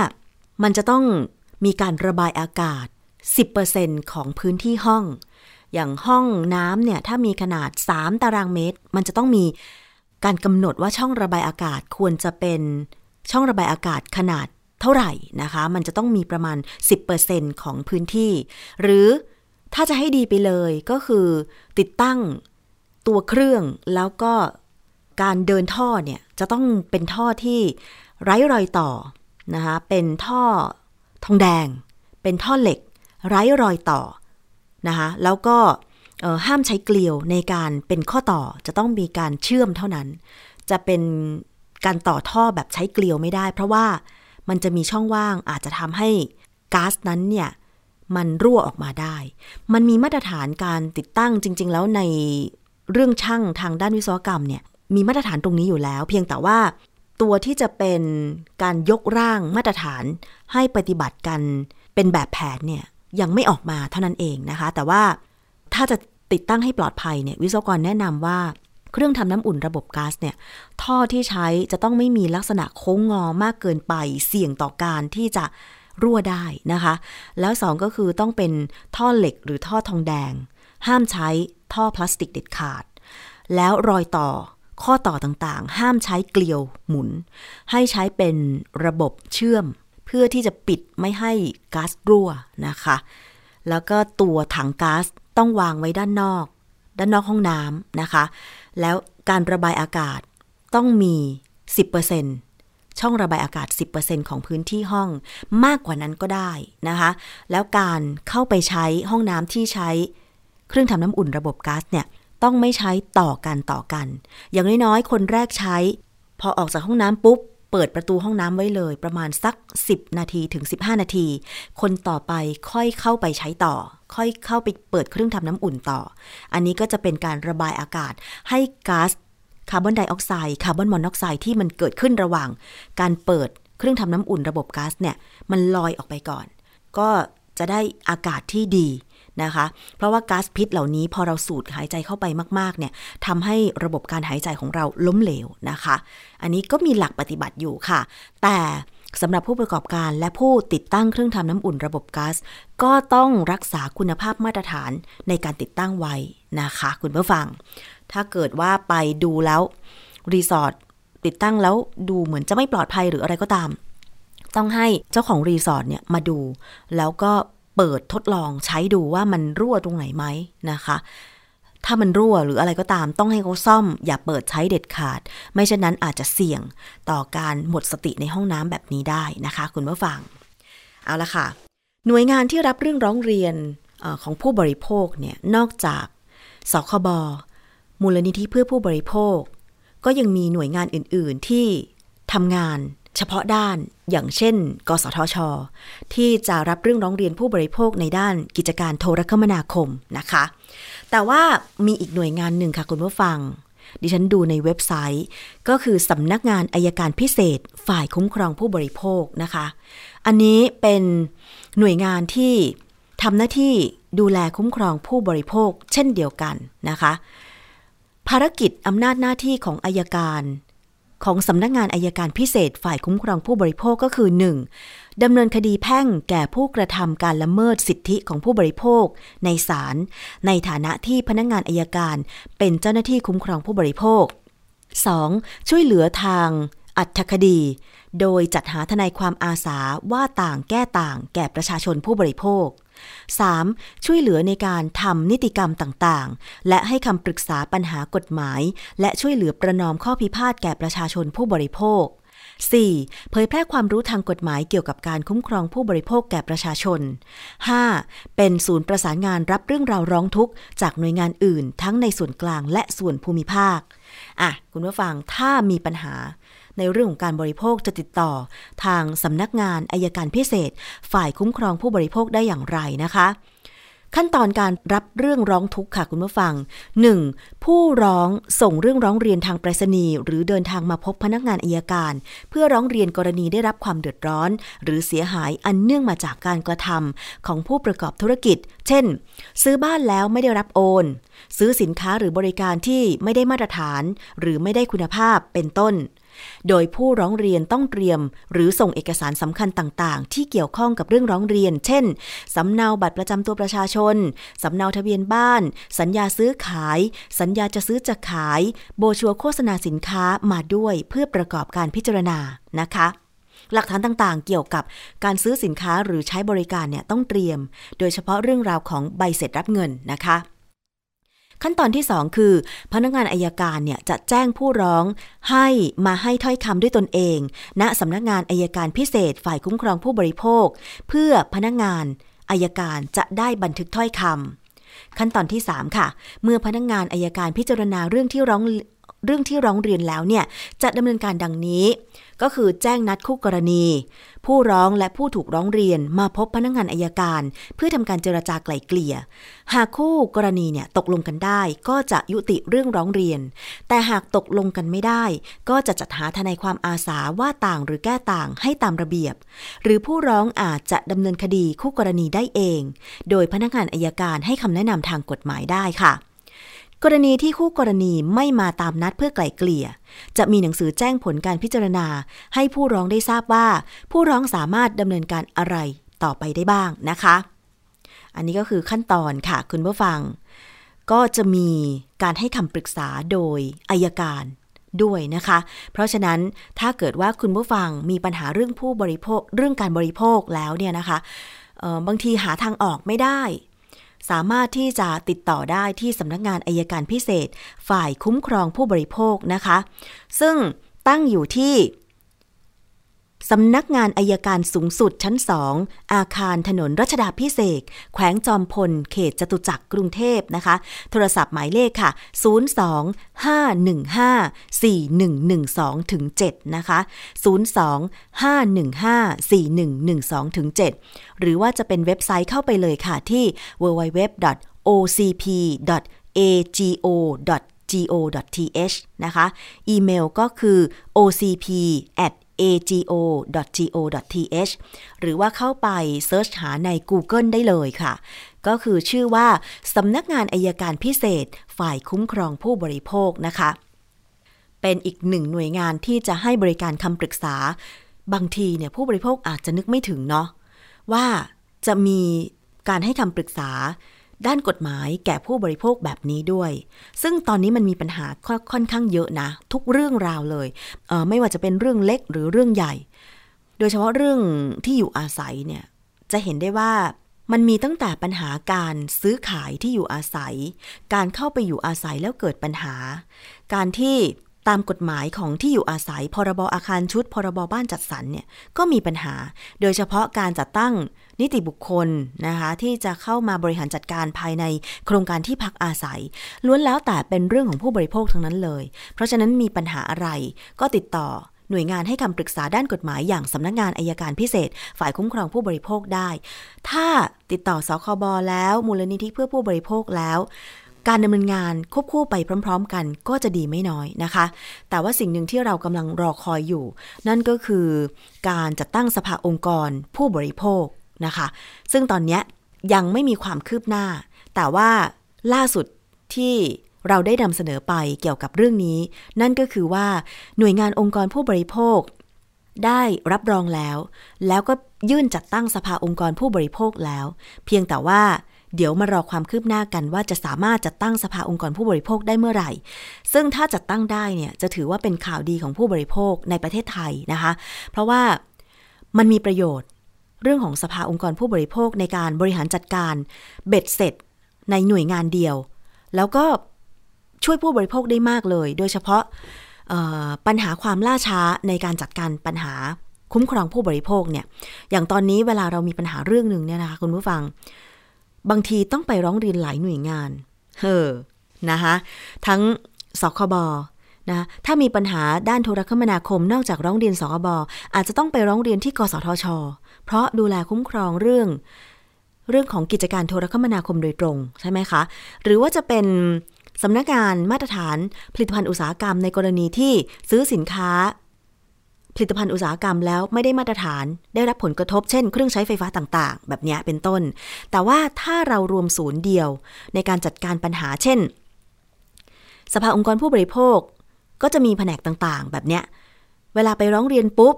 มันจะต้องมีการระบายอากาศ สิบเปอร์เซ็นต์ ของพื้นที่ห้องอย่างห้องน้ำเนี่ยถ้ามีขนาดสามตารางเมตรมันจะต้องมีการกำหนดว่าช่องระบายอากาศควรจะเป็นช่องระบายอากาศขนาดเท่าไหร่นะคะมันจะต้องมีประมาณ สิบเปอร์เซ็นต์ ของพื้นที่หรือถ้าจะให้ดีไปเลยก็คือติดตั้งตัวเครื่องแล้วก็การเดินท่อเนี่ยจะต้องเป็นท่อที่ไร้รอยต่อนะคะเป็นท่อทองแดงเป็นท่อเหล็กไร้รอยต่อนะคะแล้วก็ห้ามใช้เกลียวในการเป็นข้อต่อจะต้องมีการเชื่อมเท่านั้นจะเป็นการต่อท่อแบบใช้เกลียวไม่ได้เพราะว่ามันจะมีช่องว่างอาจจะทำให้ก๊าซนั้นเนี่ยมันรั่วออกมาได้มันมีมาตรฐานการติดตั้งจริงๆแล้วในเรื่องช่างทางด้านวิศวกรรมเนี่ยมีมาตรฐานตรงนี้อยู่แล้วเพียงแต่ว่าตัวที่จะเป็นการยกร่างมาตรฐานให้ปฏิบัติกันเป็นแบบแผนเนี่ยยังไม่ออกมาเท่านั้นเองนะคะแต่ว่าถ้าจะติดตั้งให้ปลอดภัยเนี่ยวิศวกรแนะนำว่าเครื่องทำน้ำอุ่นระบบก๊าซเนี่ยท่อที่ใช้จะต้องไม่มีลักษณะโค้งงอมากเกินไปเสี่ยงต่อการที่จะรั่วได้นะคะแล้วสองก็คือต้องเป็นท่อเหล็กหรือท่อทองแดงห้ามใช้ท่อพลาสติกเด็ดขาดแล้วรอยต่อข้อต่อต่างๆห้ามใช้เกลียวหมุนให้ใช้เป็นระบบเชื่อมเพื่อที่จะปิดไม่ให้ก๊าซรั่วนะคะแล้วก็ตัวถังก๊าซต้องวางไว้ด้านนอกด้านนอกห้องน้ำนะคะแล้วการระบายอากาศต้องมี สิบเปอร์เซ็นต์ ช่องระบายอากาศ สิบเปอร์เซ็นต์ ของพื้นที่ห้องมากกว่านั้นก็ได้นะคะแล้วการเข้าไปใช้ห้องน้ำที่ใช้เครื่องทำน้ำอุ่นระบบก๊าซเนี่ยต้องไม่ใช้ต่อกันต่อกันอย่างน้อยๆคนแรกใช้พอออกจากห้องน้ำปุ๊บเปิดประตูห้องน้ำไว้เลยประมาณสักสิบนาทีถึงสิบห้านาทีคนต่อไปค่อยเข้าไปใช้ต่อค่อยเข้าไปเปิดเครื่องทำน้ำอุ่นต่ออันนี้ก็จะเป็นการระบายอากาศให้ก๊าซคาร์บอนไดออกไซด์คาร์บอนมอนอกไซด์ที่มันเกิดขึ้นระหว่างการเปิดเครื่องทำน้ำอุ่นระบบก๊าซเนี่ยมันลอยออกไปก่อนก็จะได้อากาศที่ดีนะคะเพราะว่าก๊าซพิษเหล่านี้พอเราสูดหายใจเข้าไปมากๆเนี่ยทำให้ระบบการหายใจของเราล้มเหลวนะคะอันนี้ก็มีหลักปฏิบัติอยู่ค่ะแต่สำหรับผู้ประกอบการและผู้ติดตั้งเครื่องทำน้ำอุ่นระบบก๊าซก็ต้องรักษาคุณภาพมาตรฐานในการติดตั้งไว้นะคะคุณผู้ฟังถ้าเกิดว่าไปดูแล้วรีสอร์ทติดตั้งแล้วดูเหมือนจะไม่ปลอดภัยหรืออะไรก็ตามต้องให้เจ้าของรีสอร์ทเนี่ยมาดูแล้วก็เปิดทดลองใช้ดูว่ามันรั่วตรงไหนไหมนะคะถ้ามันรั่วหรืออะไรก็ตามต้องให้เขาซ่อมอย่าเปิดใช้เด็ดขาดไม่เช่นนั้นอาจจะเสี่ยงต่อการหมดสติในห้องน้ำแบบนี้ได้นะคะคุณผู้ฟังเอาละค่ะหน่วยงานที่รับเรื่องร้องเรียนของผู้บริโภคเนี่ยนอกจากสคบ.มูลนิธิเพื่อผู้บริโภคก็ยังมีหน่วยงานอื่นๆที่ทำงานเฉพาะด้านอย่างเช่นกสทช.ที่จะรับเรื่องร้องเรียนผู้บริโภคในด้านกิจการโทรคมนาคมนะคะแต่ว่ามีอีกหน่วยงานหนึ่งค่ะคุณผู้ฟังดิฉันดูในเว็บไซต์ก็คือสำนักงานอัยการพิเศษฝ่ายคุ้มครองผู้บริโภคนะคะอันนี้เป็นหน่วยงานที่ทำหน้าที่ดูแลคุ้มครองผู้บริโภคเช่นเดียวกันนะคะภารกิจอำนาจหน้าที่ของอัยการของสำนักงานอัยการพิเศษฝ่ายคุ้มครองผู้บริโภคก็คือ หนึ่ง ดำเนินคดีแพ่งแก่ผู้กระทำการละเมิดสิทธิของผู้บริโภคในศาลในฐานะที่พนักงานอัยการเป็นเจ้าหน้าที่คุ้มครองผู้บริโภค สอง ช่วยเหลือทางอัตถคดีโดยจัดหาทนายความอาสาว่าต่างแก้ต่างแก่ประชาชนผู้บริโภค สาม ช่วยเหลือในการทำนิติกรรมต่างๆและให้คำปรึกษาปัญหากฎหมายและช่วยเหลือประนอมข้อพิพาทแก่ประชาชนผู้บริโภค สี่ เผยแพร่ความรู้ทางกฎหมายเกี่ยวกับการคุ้มครองผู้บริโภคแก่ประชาชน ห้า เป็นศูนย์ประสานงานรับเรื่องราวร้องทุกข์จากหน่วยงานอื่นทั้งในส่วนกลางและส่วนภูมิภาคอ่ะคุณผู้ฟังถ้ามีปัญหาในเรื่องของการบริโภคจะติดต่อทางสำนักงานอัยการพิเศษฝ่ายคุ้มครองผู้บริโภคได้อย่างไรนะคะขั้นตอนการรับเรื่องร้องทุกข์ค่ะคุณผู้ฟัง หนึ่ง ผู้ร้องส่งเรื่องร้องเรียนทางไปรษณีย์หรือเดินทางมาพบพนักงานอัยการเพื่อร้องเรียนกรณีได้รับความเดือดร้อนหรือเสียหายอันเนื่องมาจากการกระทำของผู้ประกอบธุรกิจเช่นซื้อบ้านแล้วไม่ได้รับโอนซื้อสินค้าหรือบริการที่ไม่ได้มาตรฐานหรือไม่ได้คุณภาพเป็นต้น โดยผู้ร้องเรียนต้องเตรียมหรือส่งเอกสารสำคัญต่างๆที่เกี่ยวข้องกับเรื่องร้องเรียนเช่นสำเนาบัตรประจำตัวประชาชนสำเนาทะเบียนบ้านสัญญาซื้อขายสัญญาจะซื้อจะขายโบชัวโฆษณาสินค้ามาด้วยเพื่อประกอบการพิจารณานะคะหลักฐานต่างๆเกี่ยวกับการซื้อสินค้าหรือใช้บริการเนี่ยต้องเตรียมโดยเฉพาะเรื่องราวของใบเสร็จรับเงินนะคะขั้นตอนที่สองคือพนักงานอัยการเนี่ยจะแจ้งผู้ร้องให้มาให้ถ้อยคำด้วยตนเองณสำนักงานอัยการพิเศษฝ่ายคุ้มครองผู้บริโภคเพื่อพนักงานอัยการจะได้บันทึกถ้อยคำขั้นตอนที่สามค่ะเมื่อพนักงานอัยการพิจารณาเรื่องที่ร้องเรื่องที่ร้องเรียนแล้วเนี่ยจะดำเนินการดังนี้ก็คือแจ้งนัดคู่กรณีผู้ร้องและผู้ถูกร้องเรียนมาพบพนักงานอัยการเพื่อทำการเจรจาไกล่เกลี่ยหากคู่กรณีเนี่ยตกลงกันได้ก็จะยุติเรื่องร้องเรียนแต่หากตกลงกันไม่ได้ก็จะจัดหาทนายความอาสาว่าต่างหรือแก้ต่างให้ตามระเบียบหรือผู้ร้องอาจจะดำเนินคดีคู่กรณีได้เองโดยพนักงานอัยการให้คำแนะนำทางกฎหมายได้ค่ะกรณีที่คู่กรณีไม่มาตามนัดเพื่อไกล่เกลี่ยจะมีหนังสือแจ้งผลการพิจารณาให้ผู้ร้องได้ทราบว่าผู้ร้องสามารถดำเนินการอะไรต่อไปได้บ้างนะคะอันนี้ก็คือขั้นตอนค่ะคุณผู้ฟังก็จะมีการให้คำปรึกษาโดยอัยการด้วยนะคะเพราะฉะนั้นถ้าเกิดว่าคุณผู้ฟังมีปัญหาเรื่องผู้บริโภคเรื่องการบริโภคแล้วเนี่ยนะคะเอ่อบางทีหาทางออกไม่ได้สามารถที่จะติดต่อได้ที่สำนักงานอัยการพิเศษฝ่ายคุ้มครองผู้บริโภคนะคะซึ่งตั้งอยู่ที่สำนักงานอัยการสูงสุดชั้นสองอาคารถนนรัชดาภิเษกแขวงจอมพลเขตจตุจักรกรุงเทพนะคะโทรศัพท์หมายเลขค่ะศูนย์ สอง ห้า หนึ่ง ห้า สี่ หนึ่ง หนึ่ง สอง เจ็ด นะคะศูนย์ สอง ห้า หนึ่ง ห้า สี่ หนึ่ง หนึ่ง สอง เจ็ด หรือว่าจะเป็นเว็บไซต์เข้าไปเลยค่ะที่ ดับเบิลยู ดับเบิลยู ดับเบิลยู ดอท โอ ซี พี ดอท เอ จี โอ ดอท ที เอช นะคะอีเมลก็คือ โอ ซี พี แอท เอ จี โอ ดอท จี โอ ดอท ที เอช หรือว่าเข้าไปเซิร์ชหาใน Google ได้เลยค่ะก็คือชื่อว่าสำนักงานอัยการพิเศษฝ่ายคุ้มครองผู้บริโภคนะคะเป็นอีกหนึ่งหน่วยงานที่จะให้บริการคำปรึกษาบางทีเนี่ยผู้บริโภคอาจจะนึกไม่ถึงเนาะว่าจะมีการให้คำปรึกษาด้านกฎหมายแก่ผู้บริโภคแบบนี้ด้วยซึ่งตอนนี้มันมีปัญหาค่อนข้างเยอะนะทุกเรื่องราวเลยเอ่อไม่ว่าจะเป็นเรื่องเล็กหรือเรื่องใหญ่โดยเฉพาะเรื่องที่อยู่อาศัยเนี่ยจะเห็นได้ว่ามันมีตั้งแต่ปัญหาการซื้อขายที่อยู่อาศัยการเข้าไปอยู่อาศัยแล้วเกิดปัญหาการที่ตามกฎหมายของที่อยู่อาศัยพรบอาคารชุดพรบบ้านจัดสรรเนี่ยก็มีปัญหาโดยเฉพาะการจัดตั้งนิติบุคคลนะคะที่จะเข้ามาบริหารจัดการภายในโครงการที่พักอาศัยล้วนแล้วแต่เป็นเรื่องของผู้บริโภคทั้งนั้นเลยเพราะฉะนั้นมีปัญหาอะไรก็ติดต่อหน่วยงานให้คำปรึกษาด้านกฎหมายอย่างสำนักงานอัยการพิเศษฝ่ายคุ้มครองผู้บริโภคได้ถ้าติดต่อสคบ.แล้วมูลนิธิเพื่อผู้บริโภคแล้วการดำเนินงานควบคู่ไปพร้อมๆกันก็จะดีไม่น้อยนะคะแต่ว่าสิ่งหนึ่งที่เรากำลังรอคอยอยู่นั่นก็คือการจัดตั้งสภาองค์กรผู้บริโภคนะคะซึ่งตอนนี้ยังไม่มีความคืบหน้าแต่ว่าล่าสุดที่เราได้นำเสนอไปเกี่ยวกับเรื่องนี้นั่นก็คือว่าหน่วยงานองค์กรผู้บริโภคได้รับรองแล้วแล้วก็ยื่นจัดตั้งสภาองค์กรผู้บริโภคแล้วเพียงแต่ว่าเดี๋ยวมารอความคืบหน้ากันว่าจะสามารถจัดตั้งสภาองค์กรผู้บริโภคได้เมื่อไหร่ซึ่งถ้าจัดตั้งได้เนี่ยจะถือว่าเป็นข่าวดีของผู้บริโภคในประเทศไทยนะคะเพราะว่ามันมีประโยชน์เรื่องของสภาองค์กรผู้บริโภคในการบริหารจัดการเบ็ดเสร็จในหน่วยงานเดียวแล้วก็ช่วยผู้บริโภคได้มากเลยโดยเฉพาะเอ่อปัญหาความล่าช้าในการจัดการปัญหาคุ้มครองผู้บริโภคเนี่ยอย่างตอนนี้เวลาเรามีปัญหาเรื่องนึงเนี่ยนะคะคุณผู้ฟังบางทีต้องไปร้องเรียนหลายหน่วยงานเฮ้อนะคะทั้งสคบ.นะถ้ามีปัญหาด้านโทรคมนาคมนอกจากร้องเรียนสคบ.อาจจะต้องไปร้องเรียนที่กสทช.เพราะดูแลคุ้มครองเรื่องเรื่องของกิจการโทรคมนาคมโดยตรงใช่ไหมคะหรือว่าจะเป็นสำนักงานมาตรฐานผลิตภัณฑ์อุตสาหกรรมในกรณีที่ซื้อสินค้าผลิตภัณฑ์อุตสาหกรรมแล้วไม่ได้มาตรฐานได้รับผลกระทบเช่นเครื่องใช้ไฟฟ้าต่างๆแบบนี้เป็นต้นแต่ว่าถ้าเรารวมศูนย์เดียวในการจัดการปัญหาเช่นสภาองค์กรผู้บริโภคก็จะมีแผนกต่างๆแบบนี้ เวลาไปร้องเรียนปุ๊บ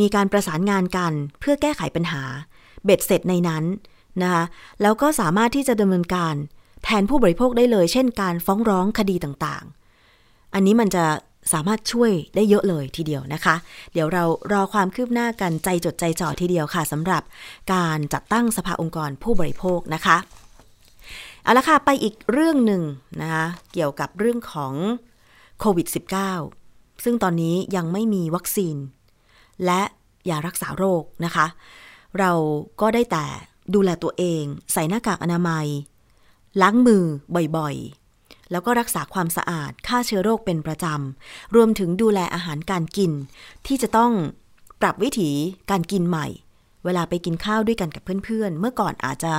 มีการประสานงานกันเพื่อแก้ไขปัญหาเบ็ดเสร็จในนั้นนะคะแล้วก็สามารถที่จะดำเนินการแทนผู้บริโภคได้เลยเช่นการฟ้องร้องคดีต่างๆอันนี้มันจะสามารถช่วยได้เยอะเลยทีเดียวนะคะเดี๋ยวเรารอความคืบหน้ากันใจจดใจจ่อทีเดียวค่ะสำหรับการจัดตั้งสภาองค์กรผู้บริโภคนะคะเอาละค่ะไปอีกเรื่องหนึ่งนะคะเกี่ยวกับเรื่องของโควิด สิบเก้า ซึ่งตอนนี้ยังไม่มีวัคซีนและยารักษาโรคนะคะเราก็ได้แต่ดูแลตัวเองใส่หน้ากากอนามัยล้างมือบ่อยๆแล้วก็รักษาความสะอาดฆ่าเชื้อโรคเป็นประจำรวมถึงดูแลอาหารการกินที่จะต้องปรับวิถีการกินใหม่เวลาไปกินข้าวด้วยกันกับเพื่อนๆเมื่อก่อนอาจจะ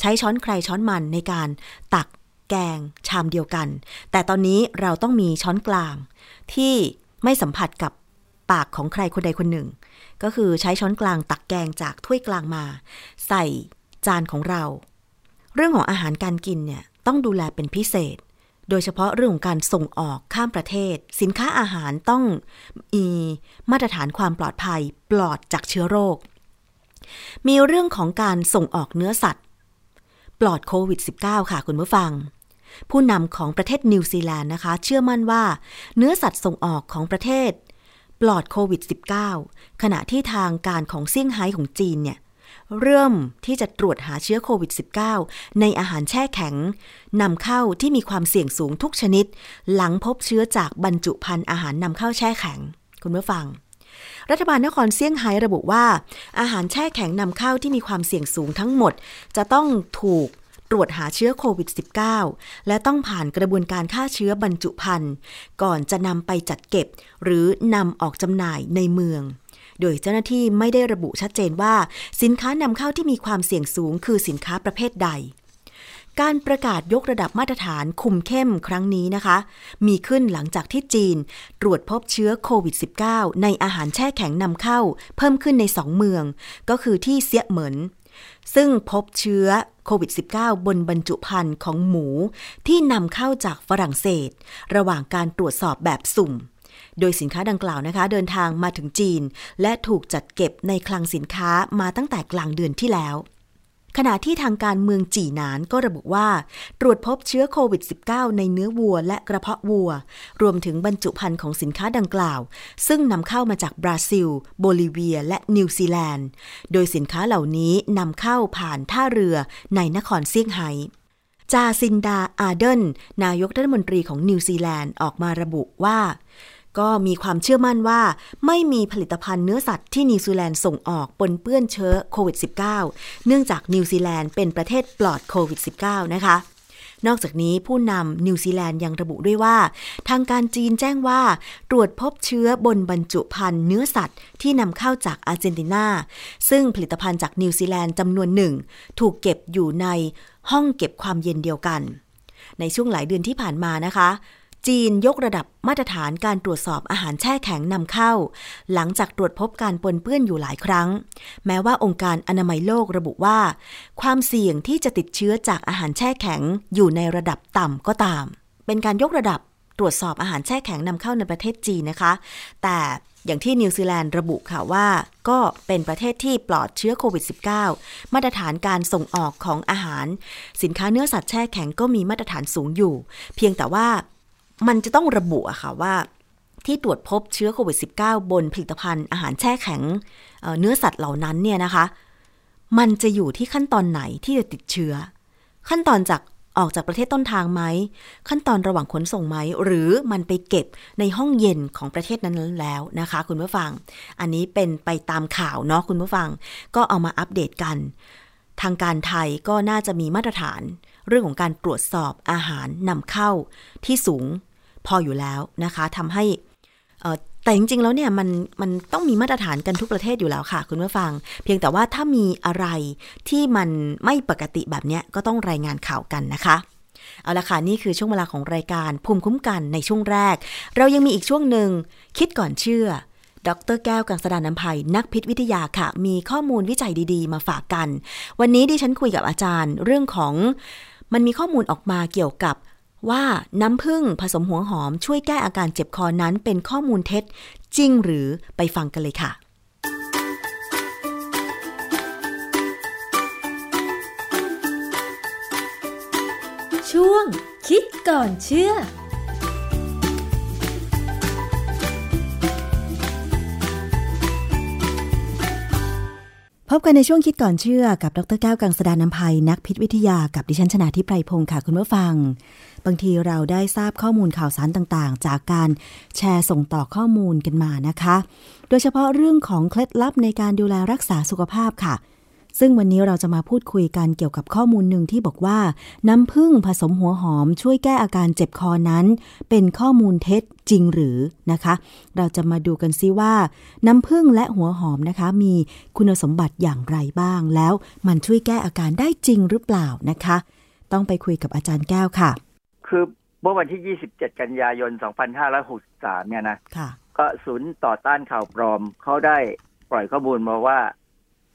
ใช้ช้อนใครช้อนมันในการตักแกงชามเดียวกันแต่ตอนนี้เราต้องมีช้อนกลางที่ไม่สัมผัสกับปากของใครคนใดคนหนึ่งก็คือใช้ช้อนกลางตักแกงจากถ้วยกลางมาใส่จานของเราเรื่องของอาหารการกินเนี่ยต้องดูแลเป็นพิเศษโดยเฉพาะเรื่องของการส่งออกข้ามประเทศสินค้าอาหารต้องมีมาตรฐานความปลอดภัยปลอดจากเชื้อโรคมีเรื่องของการส่งออกเนื้อสัตว์ปลอดโควิด สิบเก้า ค่ะคุณผู้ฟังผู้นำของประเทศนิวซีแลนด์นะคะเชื่อมั่นว่าเนื้อสัตว์ส่งออกของประเทศปลอดโควิด สิบเก้า ขณะที่ทางการของเซี่ยงไฮ้ของจีนเนี่ยเริ่มที่จะตรวจหาเชื้อโควิด สิบเก้า ในอาหารแช่แข็งนำเข้าที่มีความเสี่ยงสูงทุกชนิดหลังพบเชื้อจากบรรจุภัณฑ์อาหารนำเข้าแช่แข็งคุณผู้ฟังรัฐบาลนครเซี่ยงไฮ้ระบุว่าอาหารแช่แข็งนำเข้าที่มีความเสี่ยงสูงทั้งหมดจะต้องถูกตรวจหาเชื้อโควิด สิบเก้า และต้องผ่านกระบวนการฆ่าเชื้อบรรจุภัณฑ์ก่อนจะนำไปจัดเก็บหรือนำออกจำหน่ายในเมืองโดยเจ้าหน้าที่ไม่ได้ระบุชัดเจนว่าสินค้านำเข้าที่มีความเสี่ยงสูงคือสินค้าประเภทใดการประกาศยกระดับมาตรฐานคุมเข้มครั้งนี้นะคะมีขึ้นหลังจากที่จีนตรวจพบเชื้อโควิด สิบเก้า ในอาหารแช่แข็งนำเข้าเพิ่มขึ้นในสองเมืองก็คือที่เซี่ยเหมินซึ่งพบเชื้อโควิด สิบเก้า บนบรรจุภัณฑ์ของหมูที่นำเข้าจากฝรั่งเศสระหว่างการตรวจสอบแบบสุ่มโดยสินค้าดังกล่าวนะคะเดินทางมาถึงจีนและถูกจัดเก็บในคลังสินค้ามาตั้งแต่กลางเดือนที่แล้วขณะที่ทางการเมืองจีหนานก็ระบุว่าตรวจพบเชื้อโควิด สิบเก้า ในเนื้อวัวและกระเพาะวัวรวมถึงบรรจุภัณฑ์ของสินค้าดังกล่าวซึ่งนำเข้ามาจากบราซิลโบลิเวียและนิวซีแลนด์โดยสินค้าเหล่านี้นำเข้าผ่านท่าเรือในนครเซี่ยงไฮ้จาซินดาอาเดนนายกรัฐมนตรีของนิวซีแลนด์ออกมาระบุว่าก็มีความเชื่อมั่นว่าไม่มีผลิตภัณฑ์เนื้อสัตว์ที่นิวซีแลนด์ส่งออกปนเปื้อนเชื้อโควิด สิบเก้า เนื่องจากนิวซีแลนด์เป็นประเทศปลอดโควิด สิบเก้า นะคะนอกจากนี้ผู้นำนิวซีแลนด์ยังระบุด้วยว่าทางการจีนแจ้งว่าตรวจพบเชื้อบนบรรจุภัณฑ์เนื้อสัตว์ที่นำเข้าจากอาร์เจนตินาซึ่งผลิตภัณฑ์จากนิวซีแลนด์จำนวนหนึ่งถูกเก็บอยู่ในห้องเก็บความเย็นเดียวกันในช่วงหลายเดือนที่ผ่านมานะคะจีนยกระดับมาตรฐานการตรวจสอบอาหารแช่แข็งนำเข้าหลังจากตรวจพบการปนเปื้อนอยู่หลายครั้งแม้ว่าองค์การอนามัยโลกระบุว่าความเสี่ยงที่จะติดเชื้อจากอาหารแช่แข็งอยู่ในระดับต่ำก็ตามเป็นการยกระดับตรวจสอบอาหารแช่แข็งนำเข้าในประเทศจีนนะคะแต่อย่างที่นิวซีแลนด์ระบุค่ะว่าก็เป็นประเทศที่ปลอดเชื้อโควิด สิบเก้า มาตรฐานการส่งออกของอาหารสินค้าเนื้อสัตว์แช่แข็งก็มีมาตรฐานสูงอยู่เพียงแต่ว่ามันจะต้องระบุอะค่ะว่าที่ตรวจพบเชื้อโควิด สิบเก้า บนผลิตภัณฑ์อาหารแช่แข็งเนื้อสัตว์เหล่านั้นเนี่ยนะคะมันจะอยู่ที่ขั้นตอนไหนที่จะติดเชื้อขั้นตอนจากออกจากประเทศต้นทางไหมขั้นตอนระหว่างขนส่งไหมหรือมันไปเก็บในห้องเย็นของประเทศนั้นแล้วนะคะคุณผู้ฟังอันนี้เป็นไปตามข่าวเนาะคุณผู้ฟังก็เอามาอัปเดตกันทางการไทยก็น่าจะมีมาตรฐานเรื่องของการตรวจสอบอาหารนำเข้าที่สูงพออยู่แล้วนะคะทำให้แต่จริงๆแล้วเนี่ยมันมันต้องมีมาตรฐานกันทุกประเทศอยู่แล้วค่ะคุณผู้ฟังเพียงแต่ว่าถ้ามีอะไรที่มันไม่ปกติแบบนี้ก็ต้องรายงานข่าวกันนะคะเอาละค่ะนี่คือช่วงเวลาของรายการภูมิคุ้มกันในช่วงแรกเรายังมีอีกช่วงหนึ่งคิดก่อนเชื่อดร.แก้วกังสดาลอำไพนักพิษวิทยาค่ะมีข้อมูลวิจัยดีๆมาฝากกันวันนี้ดิฉันคุยกับอาจารย์เรื่องของมันมีข้อมูลออกมาเกี่ยวกับ ว่าน้ำผึ้งผสมหัวหอมช่วยแก้อาการเจ็บคอนั้นเป็นข้อมูลเท็จจริงหรือไปฟังกันเลยค่ะช่วงคิดก่อนเชื่อพบกันในช่วงคิดก่อนเชื่อกับดร.แก้ว กังสดาลอำไพนักพิษวิทยากับดิฉันชนาธิปไพรพงศ์ค่ะคุณผู้ฟังบางทีเราได้ทราบข้อมูลข่าวสารต่างๆจากการแชร์ส่งต่อข้อมูลกันมานะคะโดยเฉพาะเรื่องของเคล็ดลับในการดูแลรักษาสุขภาพค่ะซึ่งวันนี้เราจะมาพูดคุยกันเกี่ยวกับข้อมูลหนึ่งที่บอกว่าน้ำผึ้งผสมหัวหอมช่วยแก้อาการเจ็บคอนั้นเป็นข้อมูลเท็จจริงหรือนะคะเราจะมาดูกันซิว่าน้ำผึ้งและหัวหอมนะคะมีคุณสมบัติอย่างไรบ้างแล้วมันช่วยแก้อาการได้จริงหรือเปล่านะคะต้องไปคุยกับอาจารย์แก้วค่ะคือเมื่อวันที่ยี่สิบเจ็ดกันยายนสองพันห้าร้อยหกสิบสามเนี่ยนะก็ศูนย์ต่อต้านข่าวปลอมเขาได้ปล่อยข้อมูลมาว่า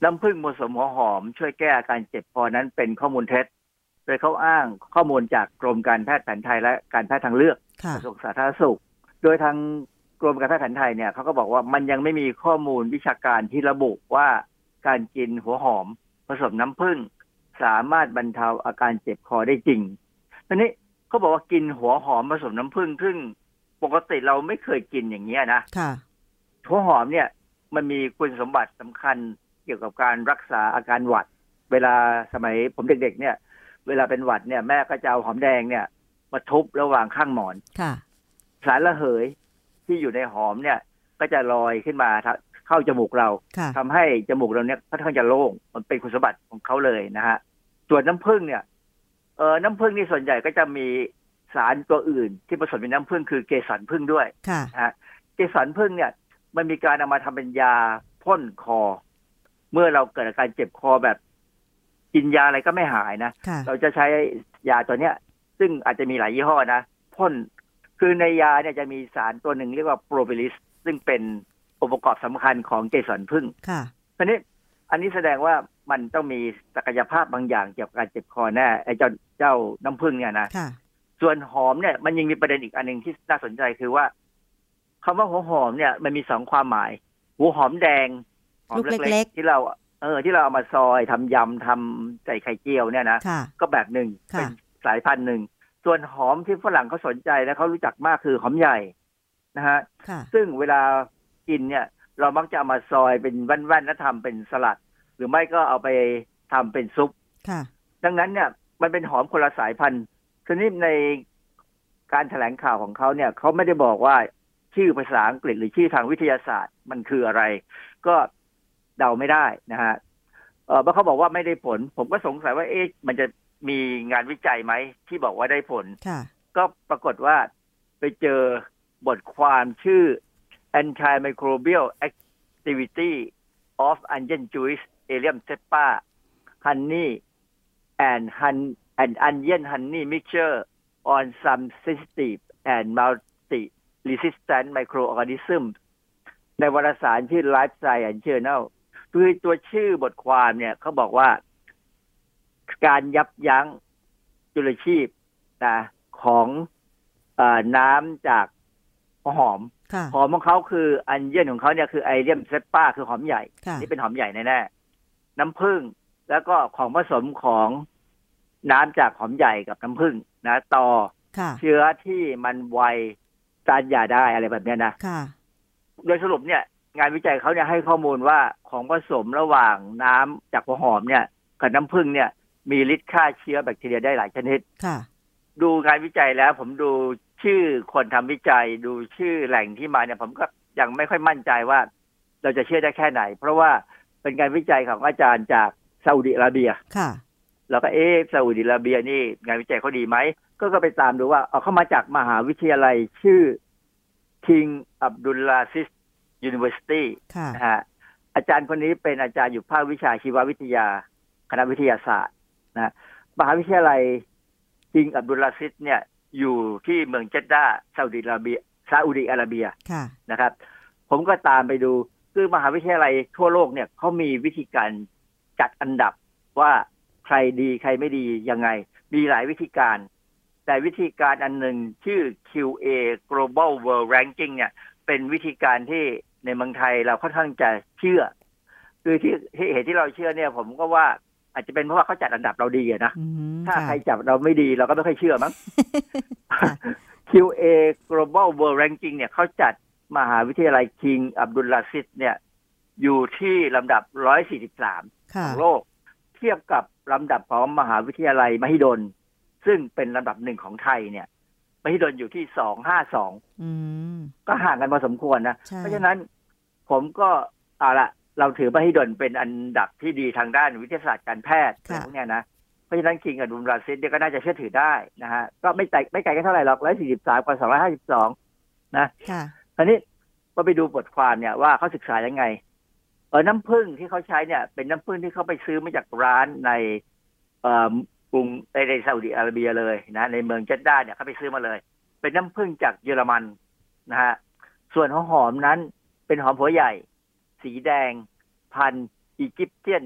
น้ำผึ้งผสมหัวหอมช่วยแก้อาการเจ็บคอนั้นเป็นข้อมูลเท็จโดยเขาอ้างข้อมูลจากกรมการแพทย์แผนไทยและการแพทย์ทางเลือกกระทรวงสาธารณสุขโดยทางกรมการแพทย์แผนไทยเนี่ยเขาก็บอกว่ามันยังไม่มีข้อมูลวิชาการที่ระบุว่าการกินหัวหอมผสมน้ำผึ้งสามารถบรรเทาอาการเจ็บคอได้จริงทีนี้เขาบอกว่ากินหัวหอมผสมน้ำผึ้งซึ่งปกติเราไม่เคยกินอย่างเงี้ยนะหัวหอมเนี่ยมันมีคุณสมบัติสำคัญเกี่ยวกับการรักษาอาการหวัดเวลาสมัยผมเด็กๆเนี่ยเวลาเป็นหวัดเนี่ยแม่ก็จะเอาหอมแดงเนี่ยมาทุบระหว่างข้างหมอนสารระเหยที่อยู่ในหอมเนี่ยก็จะลอยขึ้นมาเข้าจมูกเราทำให้จมูกเราเนี่ยค่อนข้างจะโล่งมันเป็นคุณสมบัติของเขาเลยนะฮะส่วนน้ำผึ้งเนี่ยเออน้ำผึ้งนี่ส่วนใหญ่ก็จะมีสารตัวอื่นที่ผสมในน้ำผึ้งคือเกสรผึ้งด้วยฮะเกสรผึ้งเนี่ยมันมีการเอามาทำเป็นยาพ่นคอเมื่อเราเกิดอาการเจ็บคอแบบกินยาอะไรก็ไม่หายนะเราจะใช้ยาตัวเนี้ยซึ่งอาจจะมีหลายยี่ห้อนะพ่นคือในยาเนี่ยจะมีสารตัวหนึ่งเรียกว่าโปรพิลิสซึ่งเป็นองค์ประกอบสำคัญของเกสรผึ้งค่ะทีนี้อันนี้แสดงว่ามันต้องมีศักยภาพบางอย่างเกี่ยวกับการเจ็บคอแน่ไอ้เจ้าเจ้าน้ำผึ้งเนี่ยนะส่วนหอมเนี่ยมันยังมีประเด็นอีกอันนึงที่น่าสนใจคือว่าคำว่าหัวหอมเนี่ยมันมีสองความหมายหัวหอมแดงลูกเล็กๆที่เราเออที่เราเอามาซอยทำยำทำใส่ไข่เจียวเนี่ยนะก็แบบหนึ่งเป็นสายพันธุ์หนึ่งส่วนหอมที่ฝรั่งเขาสนใจและเขารู้จักมากคือหอมใหญ่นะฮะซึ่งเวลากินเนี่ยเรามักจะเอามาซอยเป็นแว่นๆแล้วทำเป็นสลัดหรือไม่ก็เอาไปทำเป็นซุปดังนั้นเนี่ยมันเป็นหอมคนละสายพันธุ์ทีนี้ในการแถลงข่าวของเขาเนี่ยเขาไม่ได้บอกว่าชื่อภาษาอังกฤษหรือชื่อทางวิทยาศาสตร์มันคืออะไรก็เดาไม่ได้นะฮะเอ่อเขาบอกว่าไม่ได้ผลผมก็สงสัยว่าเอ๊ะมันจะมีงานวิจัยไหมที่บอกว่าได้ผลก็ปรากฏว่าไปเจอบทความชื่อ Antimicrobial Activity of Onion Juice Allium Cepa Honey and Onion Honey Mixture on Some Sensitive and Multi-Resistant Microorganismsในวารสารชื่อ Life Science and Journal คือตัวชื่อบทความเนี่ยเขาบอกว่าการยับยั้งจุลชีพนะของเอ่อน้ำจากหอมหอมของเขาคืออันเยี่ยนของเขาเนี่ยคือไอเลียมเซปป้าคือหอมใหญ่นี่เป็นหอมใหญ่แน่ๆน้ำผึ้งแล้วก็ของผสมของน้ำจากหอมใหญ่กับน้ำผึ้งนะต่อเชื้อที่มันไวต้านยาได้อะไรแบบเนี้ยนะโดยสรุปเนี่ยงานวิจัยเขาเนี่ยให้ข้อมูลว่าของผสมระหว่างน้ำจากหัวหอมเนี่ยกับน้ำผึ้งเนี่ยมีฤทธิ์ฆ่าเชื้อแบคทีเรียได้หลายชนิดดูงานวิจัยแล้วผมดูชื่อคนทำวิจัยดูชื่อแหล่งที่มาเนี่ยผมก็ยังไม่ค่อยมั่นใจว่าเราจะเชื่อได้แค่ไหนเพราะว่าเป็นการวิจัยของอาจารย์จากซาอุดิอาระเบียแล้วก็เออซาอุดิอาระเบียนี่งานวิจัยเขาดีไหมก็ก็ไปตามดูว่าเอาเข้ามาจากมหาวิทยาลัยชื่อKing Abdulaziz University นะฮะอาจารย์คนนี้เป็นอาจารย์อยู่ภาควิชาชีววิทยาคณะวิทยาศาสตร์นะมหาวิทยาลัย King Abdulaziz เนี่ยอยู่ที่เมืองเจด้าซาอุดิอาระเบียซาอุดิอาระเบียนะครับผมก็ตามไปดูคือมหาวิทยาลัยทั่วโลกเนี่ยเขามีวิธีการจัดอันดับว่าใครดีใครไม่ดียังไงมีหลายวิธีการ แต่วิธีการอันหนึ่งชื่อ คิว เอ Global World Ranking เนี่ยเป็นวิธีการที่ในเมืองไทยเราค่อนข้างจะเชื่อคือที่เหตุที่เราเชื่อเนี่ยผมก็ว่าอาจจะเป็นเพราะว่าเขาจัดอันดับเราดีนะถ้าใครจับเราไม่ดีเราก็ไม่ค่อยเชื่อมั้ง คิว เอ Global World Ranking เนี่ยเขาจัดมหาวิทยาลัย King Abdul Aziz เนี่ยอยู่ที่ลำดับหนึ่งร้อยสี่สิบสามของโลกเทียบกับลำดับของมหาวิทยาลัยมหิดลซึ่งเป็นลำดับหนึ่งของไทยเนี่ยมหิดลอยู่ที่สองร้อยห้าสิบสองก็ห่างกันพอสมควรนะเพราะฉะนั้นผมก็เอาละเราถือมหิดลเป็นอันดับที่ดีทางด้านวิทยาศาสตร์การแพทย์พวกเนี้ยนะเพราะฉะนั้นคิงกับดุลราซิดเนี่ยก็น่าจะเชื่อถือได้นะฮะก็ไม่ไกลไม่ไกลกันเท่าไหร่หรอกหนึ่งร้อยสี่สิบสามกับสองร้อยห้าสิบสองนะตอนนี้พอไปดูบทความเนี่ยว่าเขาศึกษายังไงเออน้ำผึ้งที่เขาใช้เนี่ยเป็นน้ำผึ้งที่เขาไปซื้อมาจากร้านในเอ่อกรุงในซาอุดิอาระเบียเลยนะในเมืองเจดด้าเนี่ยเขาไปซื้อมาเลยเป็นน้ำผึ้งจากเยอรมันนะฮะส่วนหอมนั้นเป็นหอมหัวใหญ่สีแดงพันธุ์อียิปเตียน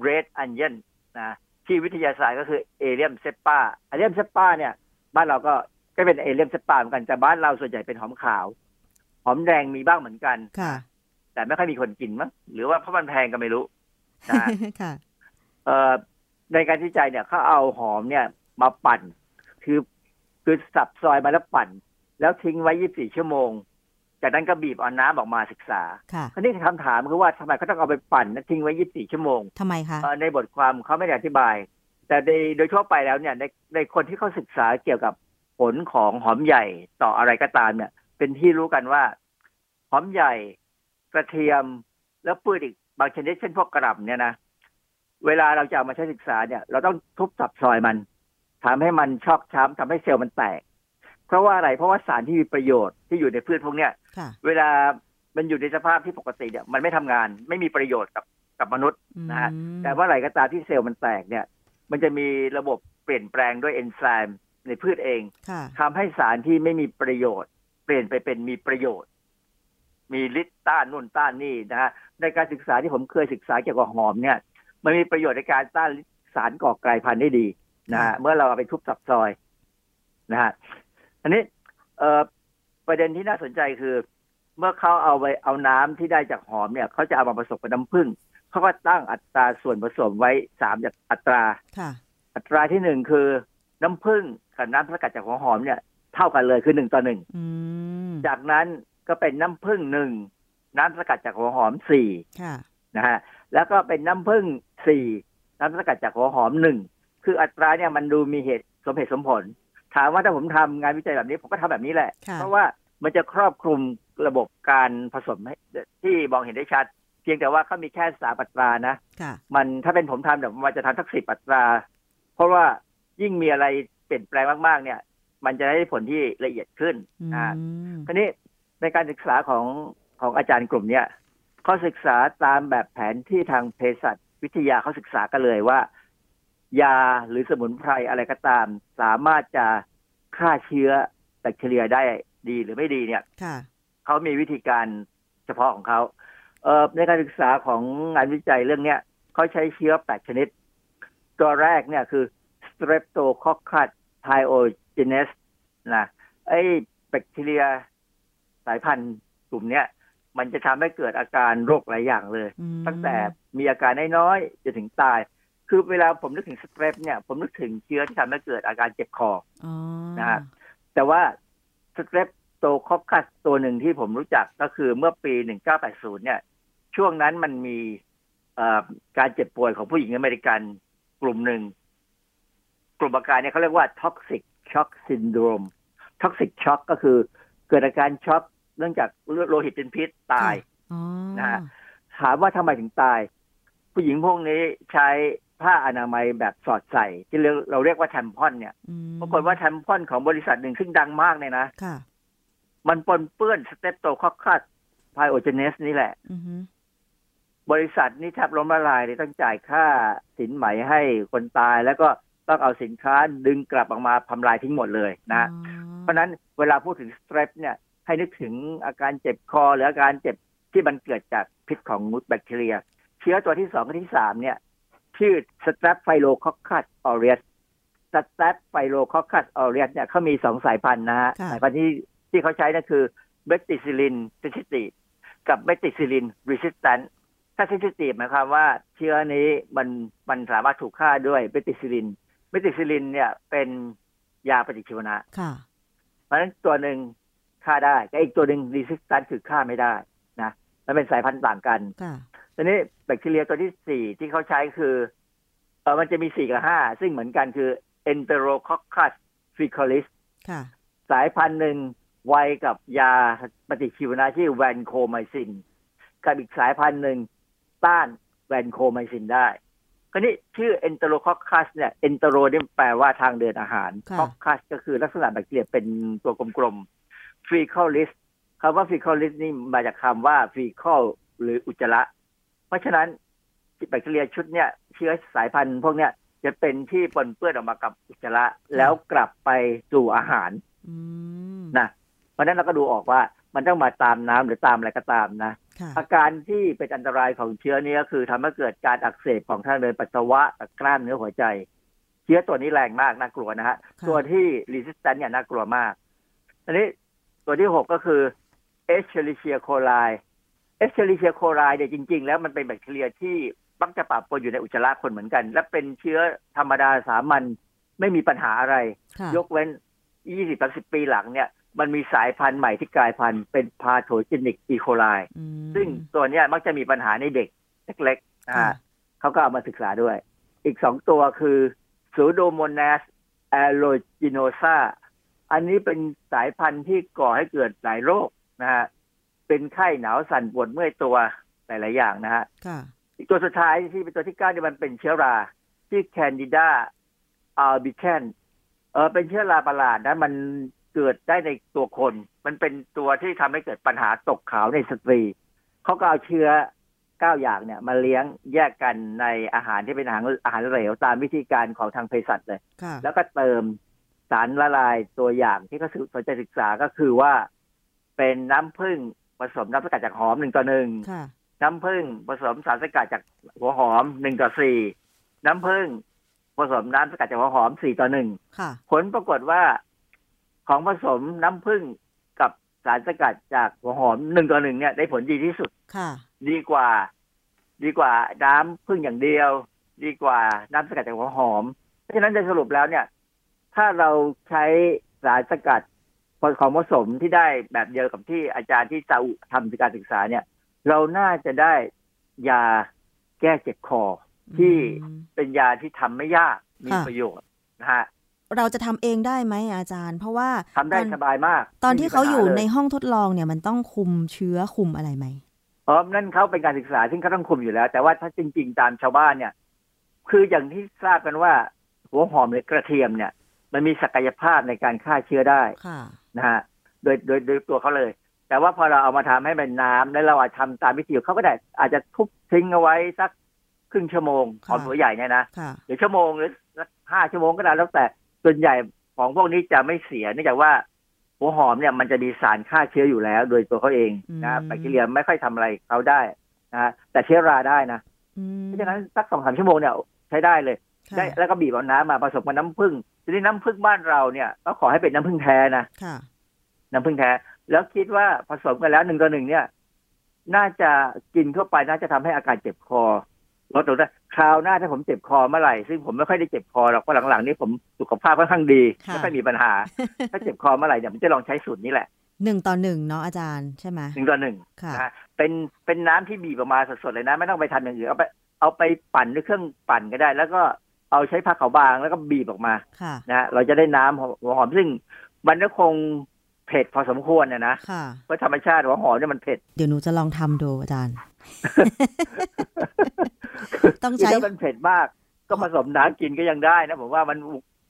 เรดอันเนียนนะที่วิทยาศาสตร์ก็คือเอเลียมเซปปาเอเลียมเซปปาเนี่ยบ้านเราก็ก็เป็นเอเลียมเซปปาเหมือนกันแต่บ้านเราส่วนใหญ่เป็นหอมขาวหอมแดงมีบ้างเหมือนกันค่ะแต่ไม่ค่อยมีคนกินมั้งหรือว่าเพราะมันแพงก็ไม่รู้นะค่ะเอ่อในการวิจัยเนี่ยเขาเอาหอมเนี่ยมาปั่นคือคือสับซอยมาแล้วปั่นแล้วทิ้งไว้ยี่สิบสี่ชั่วโมงจากนั้นก็บีบเอาน้ำออกมาศึกษาคราวนี้คำถามคือว่าทำไมเขาต้องเอาไปปั่นและทิ้งไว้ยี่สิบสี่ชั่วโมงทำไมคะในบทความเขาไม่ได้อธิบายแต่ในโดยทั่วไปแล้วเนี่ยในในคนที่เขาศึกษาเกี่ยวกับผลของหอมใหญ่ต่ออะไรก็ตามเนี่ยเป็นที่รู้กันว่าหอมใหญ่กระเทียมแล้วพืชอีกบางชนิดเช่นพวกกระหล่ำเนี่ยนะเวลาเราจะเอามาใช้ศึกษาเนี่ยเราต้องทุบสับซอยมันทำให้มันชอกช้ำทำให้เซลล์มันแตกเพราะว่าอะไรเพราะว่าสารที่มีประโยชน์ที่อยู่ในพืชพวกเนี้ยเวลามันอยู่ในสภาพที่ปกติเนี่ยมันไม่ทำงานไม่มีประโยชน์กับกับมนุษย์นะฮะแต่ว่าอะไรก็ตามที่เซลล์มันแตกเนี่ยมันจะมีระบบเปลี่ยนแปลงด้วยเอนไซม์ในพืชเองทำให้สารที่ไม่มีประโยชน์เปลี่ยนไปเป็นมีประโยชน์มีฤทธิ์ต้านนู่นต้านนี่นะฮะในการศึกษาที่ผมเคยศึกษาเกี่ยวกับหอมเนี่ยมันมีประโยชน์ในการต้านสารก่อกลายพันธุ์ได้ดีนะฮะเมื่อเราเอาไปทุบสับซอยนะฮะอันนี้เอ่อประเด็นที่น่าสนใจคือเมื่อเขาเอาไปเอาน้ำที่ได้จากหอมเนี่ยเขาจะเอามาผสมกับน้ำผึ้งเขาก็ตั้งอัตราส่วนผสมไว้สามอย่างอัตราอัตราที่หนึ่งคือน้ำผึ้งกับน้ำสกัดจากหัวหอมเนี่ยเท่ากันเลยคือหนึ่งต่อหนึ่งจากนั้นก็เป็นน้ำผึ้งหนึ่งน้ำสกัดจากหัวหอมสี่นะฮะแล้วก็เป็นน้ำผึ้งสี่น้ำสกัดจากหัวหอมหนึ่งคืออัตราเนี่ยมันดูมีเหตุสมเหตุสมผลถามว่าถ้าผมทำงานวิจัยแบบนี้ผมก็ทำแบบนี้แหละเพราะว่ามันจะครอบคลุมระบบการผสมที่มองเห็นได้ชัดเพียงแต่ว่าเขามีแค่สามอัตรานะมันถ้าเป็นผมทำเดี๋ยวมันจะทำสักสิบอัตราเพราะว่ายิ่งมีอะไรเปลี่ยนแปลงมากๆเนี่ยมันจะได้ผลที่ละเอียดขึ้นอ่าทีนี้ในการศึกษาของของอาจารย์กลุ่มเนี่ยเขาศึกษาตามแบบแผนที่ทางเภสัชวิทยาเขาศึกษากันเลยว่ายาหรือสมุนไพรอะไรก็ตามสามารถจะฆ่าเชื้อแบคทีเรียได้ดีหรือไม่ดีเนี่ยเขามีวิธีการเฉพาะของเขาเอ่อในการศึกษาของงานวิจัยเรื่องเนี้ยเขาใช้เชื้อแปดชนิดตัวแรกเนี่ยคือ Streptococcus pyogenes นะไอ้แบคทีเรียสายพันธุ์กลุ่มเนี้ยมันจะทำให้เกิดอาการโรคหลายอย่างเลยตั้งแต่มีอาการน้อยๆจนถึงตายคือเวลาผมนึกถึงสเตรปเนี่ยผมนึกถึงเชื้อที่ทำให้เกิดอาการเจ็บคอนะฮะแต่ว่าสเตรปโตคอคคัสตัวหนึ่งที่ผมรู้จักก็คือเมื่อปีหนึ่งเก้าแปดศูนย์เนี่ยช่วงนั้นมันมีการเจ็บป่วยของผู้หญิงอเมริกันกลุ่มหนึ่งกลุ่มอาการเนี่ยเขาเรียกว่าท็อกซิกช็อกซินโดรมท็อกซิกช็อกก็คือเกิดอาการช็อกเนื่องจากโลหิตเป็นพิษตายนะฮะถามว่าทำไมถึงตายผู้หญิงพวกนี้ใช้ผ้าอนามัยแบบสอดใส่ที่เราเรียกว่าแชมพอนเนี่ยปรากฏว่าแชมพอนของบริษัทหนึ่งซึ่งดังมากเลยนะมันปนเปื้อนสเตปโตคอคคัสไพโอเจเนสนี่แหละบริษัทนี้แทบล้มละลายเลยต้องจ่ายค่าสินไหมให้คนตายแล้วก็ต้องเอาสินค้าดึงกลับออกมาทำลายทิ้งหมดเลยนะเพราะนั้นเวลาพูดถึงสเตรปเนี่ยให้นึกถึงอาการเจ็บคอหรืออาการเจ็บที่มันเกิดจากพิษของแบคทีเรียเชื้อตัวที่สองกับที่สามเนี่ยชื่อ Streptococcus aureus สแตทไฟโลคอคัสออเรียสเนี่ยเขามีสองสายพันธุ์นะฮะสายพันธุ์ที่ที่เขาใช้นั่นคือเบติซิลินซิสติกับเบติซิลินรีสิสแตนต์ถ้าซิสติหมายความว่าเชื้อนี้มันมันสามารถถูกฆ่าด้วยเบติซิลินเบติซิลินเนี่ยเป็นยาปฏิชีวนะเพราะฉะนั้นตัวหนึ่งฆ่าได้แต่อีกตัวหนึ่งรีสิสแตนต์คือฆ่าไม่ได้นะมันเป็นสายพันธุ์ต่างกันทีนี้แบคทีเรียตัวที่สี่ที่เขาใช้คือเออมันจะมีสี่กับห้าซึ่งเหมือนกันคือEnterococcus faecalis สายพันธุ์หนึ่งไวกับยาปฏิชีวนะชื่อแวนโคไมซินกับอีกสายพันธุ์หนึ่งต้านแวนโคไมซินได้คราวนี้ชื่อ Enterococcus เนี่ย Entero นี่แปลว่าทางเดินอาหาร Coccus ก็คือลักษณะแบคทีเรียเป็นตัวกลมๆ faecalis คำว่า faecalis นี่มาจากคำว่า faecal หรืออุจจาระเพราะฉะนั้นแบคทีเรียชุดเนี่ยเชื้อสายพันธุ์พวกเนี้ยจะเป็นที่ปนเปื้อนออกมากับอุจจาระแล้วกลับไปสู่อาหารนะเพราะนั้นเราก็ดูออกว่ามันต้องมาตามน้ำหรือตามอะไรก็ตามนะอาการที่เป็นอันตรายของเชื้อนี้ก็คือทำให้เกิดการอักเสบของทางเดินปัสสาวะกล้ามเนื้อหัวใจเชื้อตัวนี้แรงมากน่ากลัวนะฮะตัวที่ resistant เนี่ยน่ากลัวมากอันนี้ตัวที่หกก็คือ Escherichia coli Escherichia coli เนี่ยจริงๆแล้วมันเป็นแบคทีเรียที่มักจะปะปนอยู่ในอุจจาระคนเหมือนกันและเป็นเชื้อธรรมดาสามัญไม่มีปัญหาอะไรยกเว้น ยี่สิบถึงสามสิบ ปีหลังเนี่ยมันมีสายพันธุ์ใหม่ที่กลายพันธุ์เป็นพาโธเจนิกอีโคไลซึ่งตัวนี้มักจะมีปัญหาในเด็กเล็กๆอ่าเขาก็เอามาศึกษาด้วยอีกสองตัวคือ Pseudomonas aeruginosa อันนี้เป็นสายพันธุ์ที่ก่อให้เกิดหลายโรคนะฮะเป็นไข้หนาวสั่นปวดเมื่อยตัวหลายๆอย่างนะฮะตัวสุดท้ายที่เป็นตัวที่เก้าเนี่ยมันเป็นเชื้อราที่ Candida albicans เออเป็นเชื้อราประหลาดนะมันเกิดได้ในตัวคนมันเป็นตัวที่ทำให้เกิดปัญหาตกขาวในสตรีเขาก็เอาเชื้อเก้าอย่างเนี่ยมาเลี้ยงแยกกันในอาหารที่เป็นอาหารอาหารเหลวตามวิธีการของทางเภสัชเลยแล้วก็เติมสารละลายตัวอย่างที่เขาสนใจศึกษาก็คือว่าเป็นน้ำผึ้งผสมน้ำสกัดจากหอมหนึ่งต่อหนึ่งน้ำผึ้งผสมสารสกัดจากหัวหอมหนึ่งต่อสี่น้ำผึ้งผสมน้ำสกัดจากหัวหอมสี่ต่อหนึ่งผลปรากฏว่าของผสมน้ำผึ้งกับสารสกัดจากหัวหอมหนึ่งต่อหนึ่งเนี่ยได้ผลดีที่สุดดีกว่าดีกว่าน้ำผึ้งอย่างเดียวดีกว่าน้ำสกัดจากหัวหอมเพราะฉะนั้นโดยสรุปแล้วเนี่ยถ้าเราใช้สารสกัดของผสมที่ได้แบบเดียวกับที่อาจารย์ที่ซาอุทำการศึกษาเนี่ยเราน่าจะได้ยาแก้เจ็บคอที่เป็นยาที่ทำไม่ยากมีประโยชน์นะฮะเราจะทำเองได้ไหมอาจารย์เพราะว่าทำได้สบายมากตอนที่เขาอยู่ในห้องทดลองเนี่ยมันต้องคุมเชื้อคุมอะไรไหมอ๋อนั่นเขาเป็นการศึกษาซึ่งเขาต้องคุมอยู่แล้วแต่ว่าถ้าจริงๆตามชาวบ้านเนี่ยคืออย่างที่ทราบกันว่าหัวหอมหรือกระเทียมเนี่ยมันมีศักยภาพในการฆ่าเชื้อได้นะฮะโดยโดยโดยตัวเขาเลยแต่ว่าพอเราเอามาทำให้เป็นน้ำแล้วเราอาจทำตามวิธีเขาก็ได้อาจจะทุบทิ้งเอาไว้สักครึ่งชั่วโมงของหัวใหญ่เนี่ยนะหรือชั่วโมงหรือห้าชั่วโมงก็ได้แล้วแต่ส่วนใหญ่ของพวกนี้จะไม่เสียเนื่องจากว่าหัวหอมเนี่ยมันจะมีสารฆ่าเชื้ออยู่แล้วโดยตัวเขาเองนะแบคทีเรียไม่ค่อยทำอะไรเขาได้นะแต่เชื้อราได้นะเพราะฉะนั้นสักสองสามชั่วโมงเนี่ยใช้ได้เลยได้แล้วก็บีบเอาน้ำมาผสมกับน้ำผึ้งทีนี้น้ำผึ้งบ้านเราเนี่ยก็ขอให้เป็นน้ำผึ้งแท้นะน้ำผึ้งแท้แล้วคิดว่าผสมกันแล้วหนึ่งต่อหนึ่งเนี่ยน่าจะกินเข้าไปน่าจะทำให้อาการเจ็บคอลดลงได้คราวหน้าถ้าผมเจ็บคอเมื่อไหร่ซึ่งผมไม่ค่อยได้เจ็บคอหรอกเพราะหลังๆนี้ผมสุขภาพค่อนข้างดีไม่ค่อยมีปัญหาถ้าเจ็บคอเมื่อไหร่เดี๋ยวผมจะลองใช้สูตรนี้แหละหนึ่งต่อหนึ่งเนาะอาจารย์ใช่ไหมหนึ่งต่อหนึ่งนะเป็นเป็นน้ำที่บีบออกมาสดๆเลยนะไม่ต้องไปทำอย่างอื่นเอาไปเอาไปปั่นด้วยเครื่องปั่นก็ได้แล้วก็เอาใช้ผ้าขาวบางแล้วก็บีบออกมานะเราจะได้น้ำหัวหอมซึ่งมันก็คงเผ็ดพอสมควรเนี่ยนะเพราะธรรมชาติหัวหอมเนี่ยมันเผ็ดเดี๋ยวหนูจะลองทำดูอาจารย์ต้องใช้มันเผ็ดมากก็ผสมน้ำกินก็ยังได้นะผมว่ามัน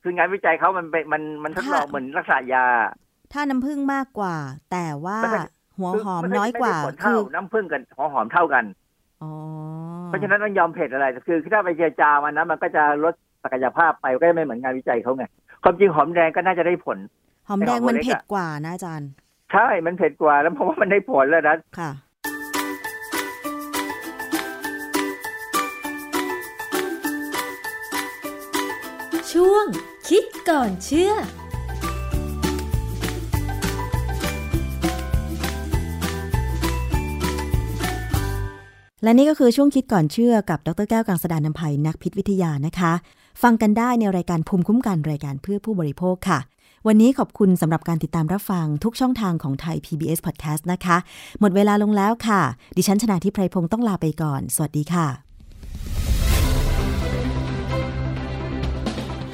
คืองานวิจัยเขามันเป็นมันมันทดลองเหมือนรักษายาถ้าน้ำผึ้งมากกว่าแต่ว่าหัวหอมน้อยกว่าคือน้ำผึ้งกับหัวหอมเท่ากันเพราะฉะนั้นต้องยอมเผ็ดอะไรคือถ้าไปเจรจามันนะมันก็จะลดศักยภาพไปก็ไม่เหมือนงานวิจัยเขาไงความจริงหอมแดงก็น่าจะได้ผลหอมแดงมันเผ็ดกว่านะอาจารย์ใช่มันเผ็ดกว่าแล้วเพราะว่ามันได้ผลแล้วนะค่ะช่วง คิดก่อนเชื่อและนี่ก็คือช่วงคิดก่อนเชื่อกับดร.แก้วกังสดาลอำไพนักพิษวิทยานะคะฟังกันได้ในรายการภูมิคุ้มกันรายการเพื่อผู้บริโภคค่ะวันนี้ขอบคุณสำหรับการติดตามรับฟังทุกช่องทางของไทย พี บี เอส Podcast นะคะหมดเวลาลงแล้วค่ะดิฉันชนาธิไพรพงศ์ต้องลาไปก่อนสวัสดีค่ะ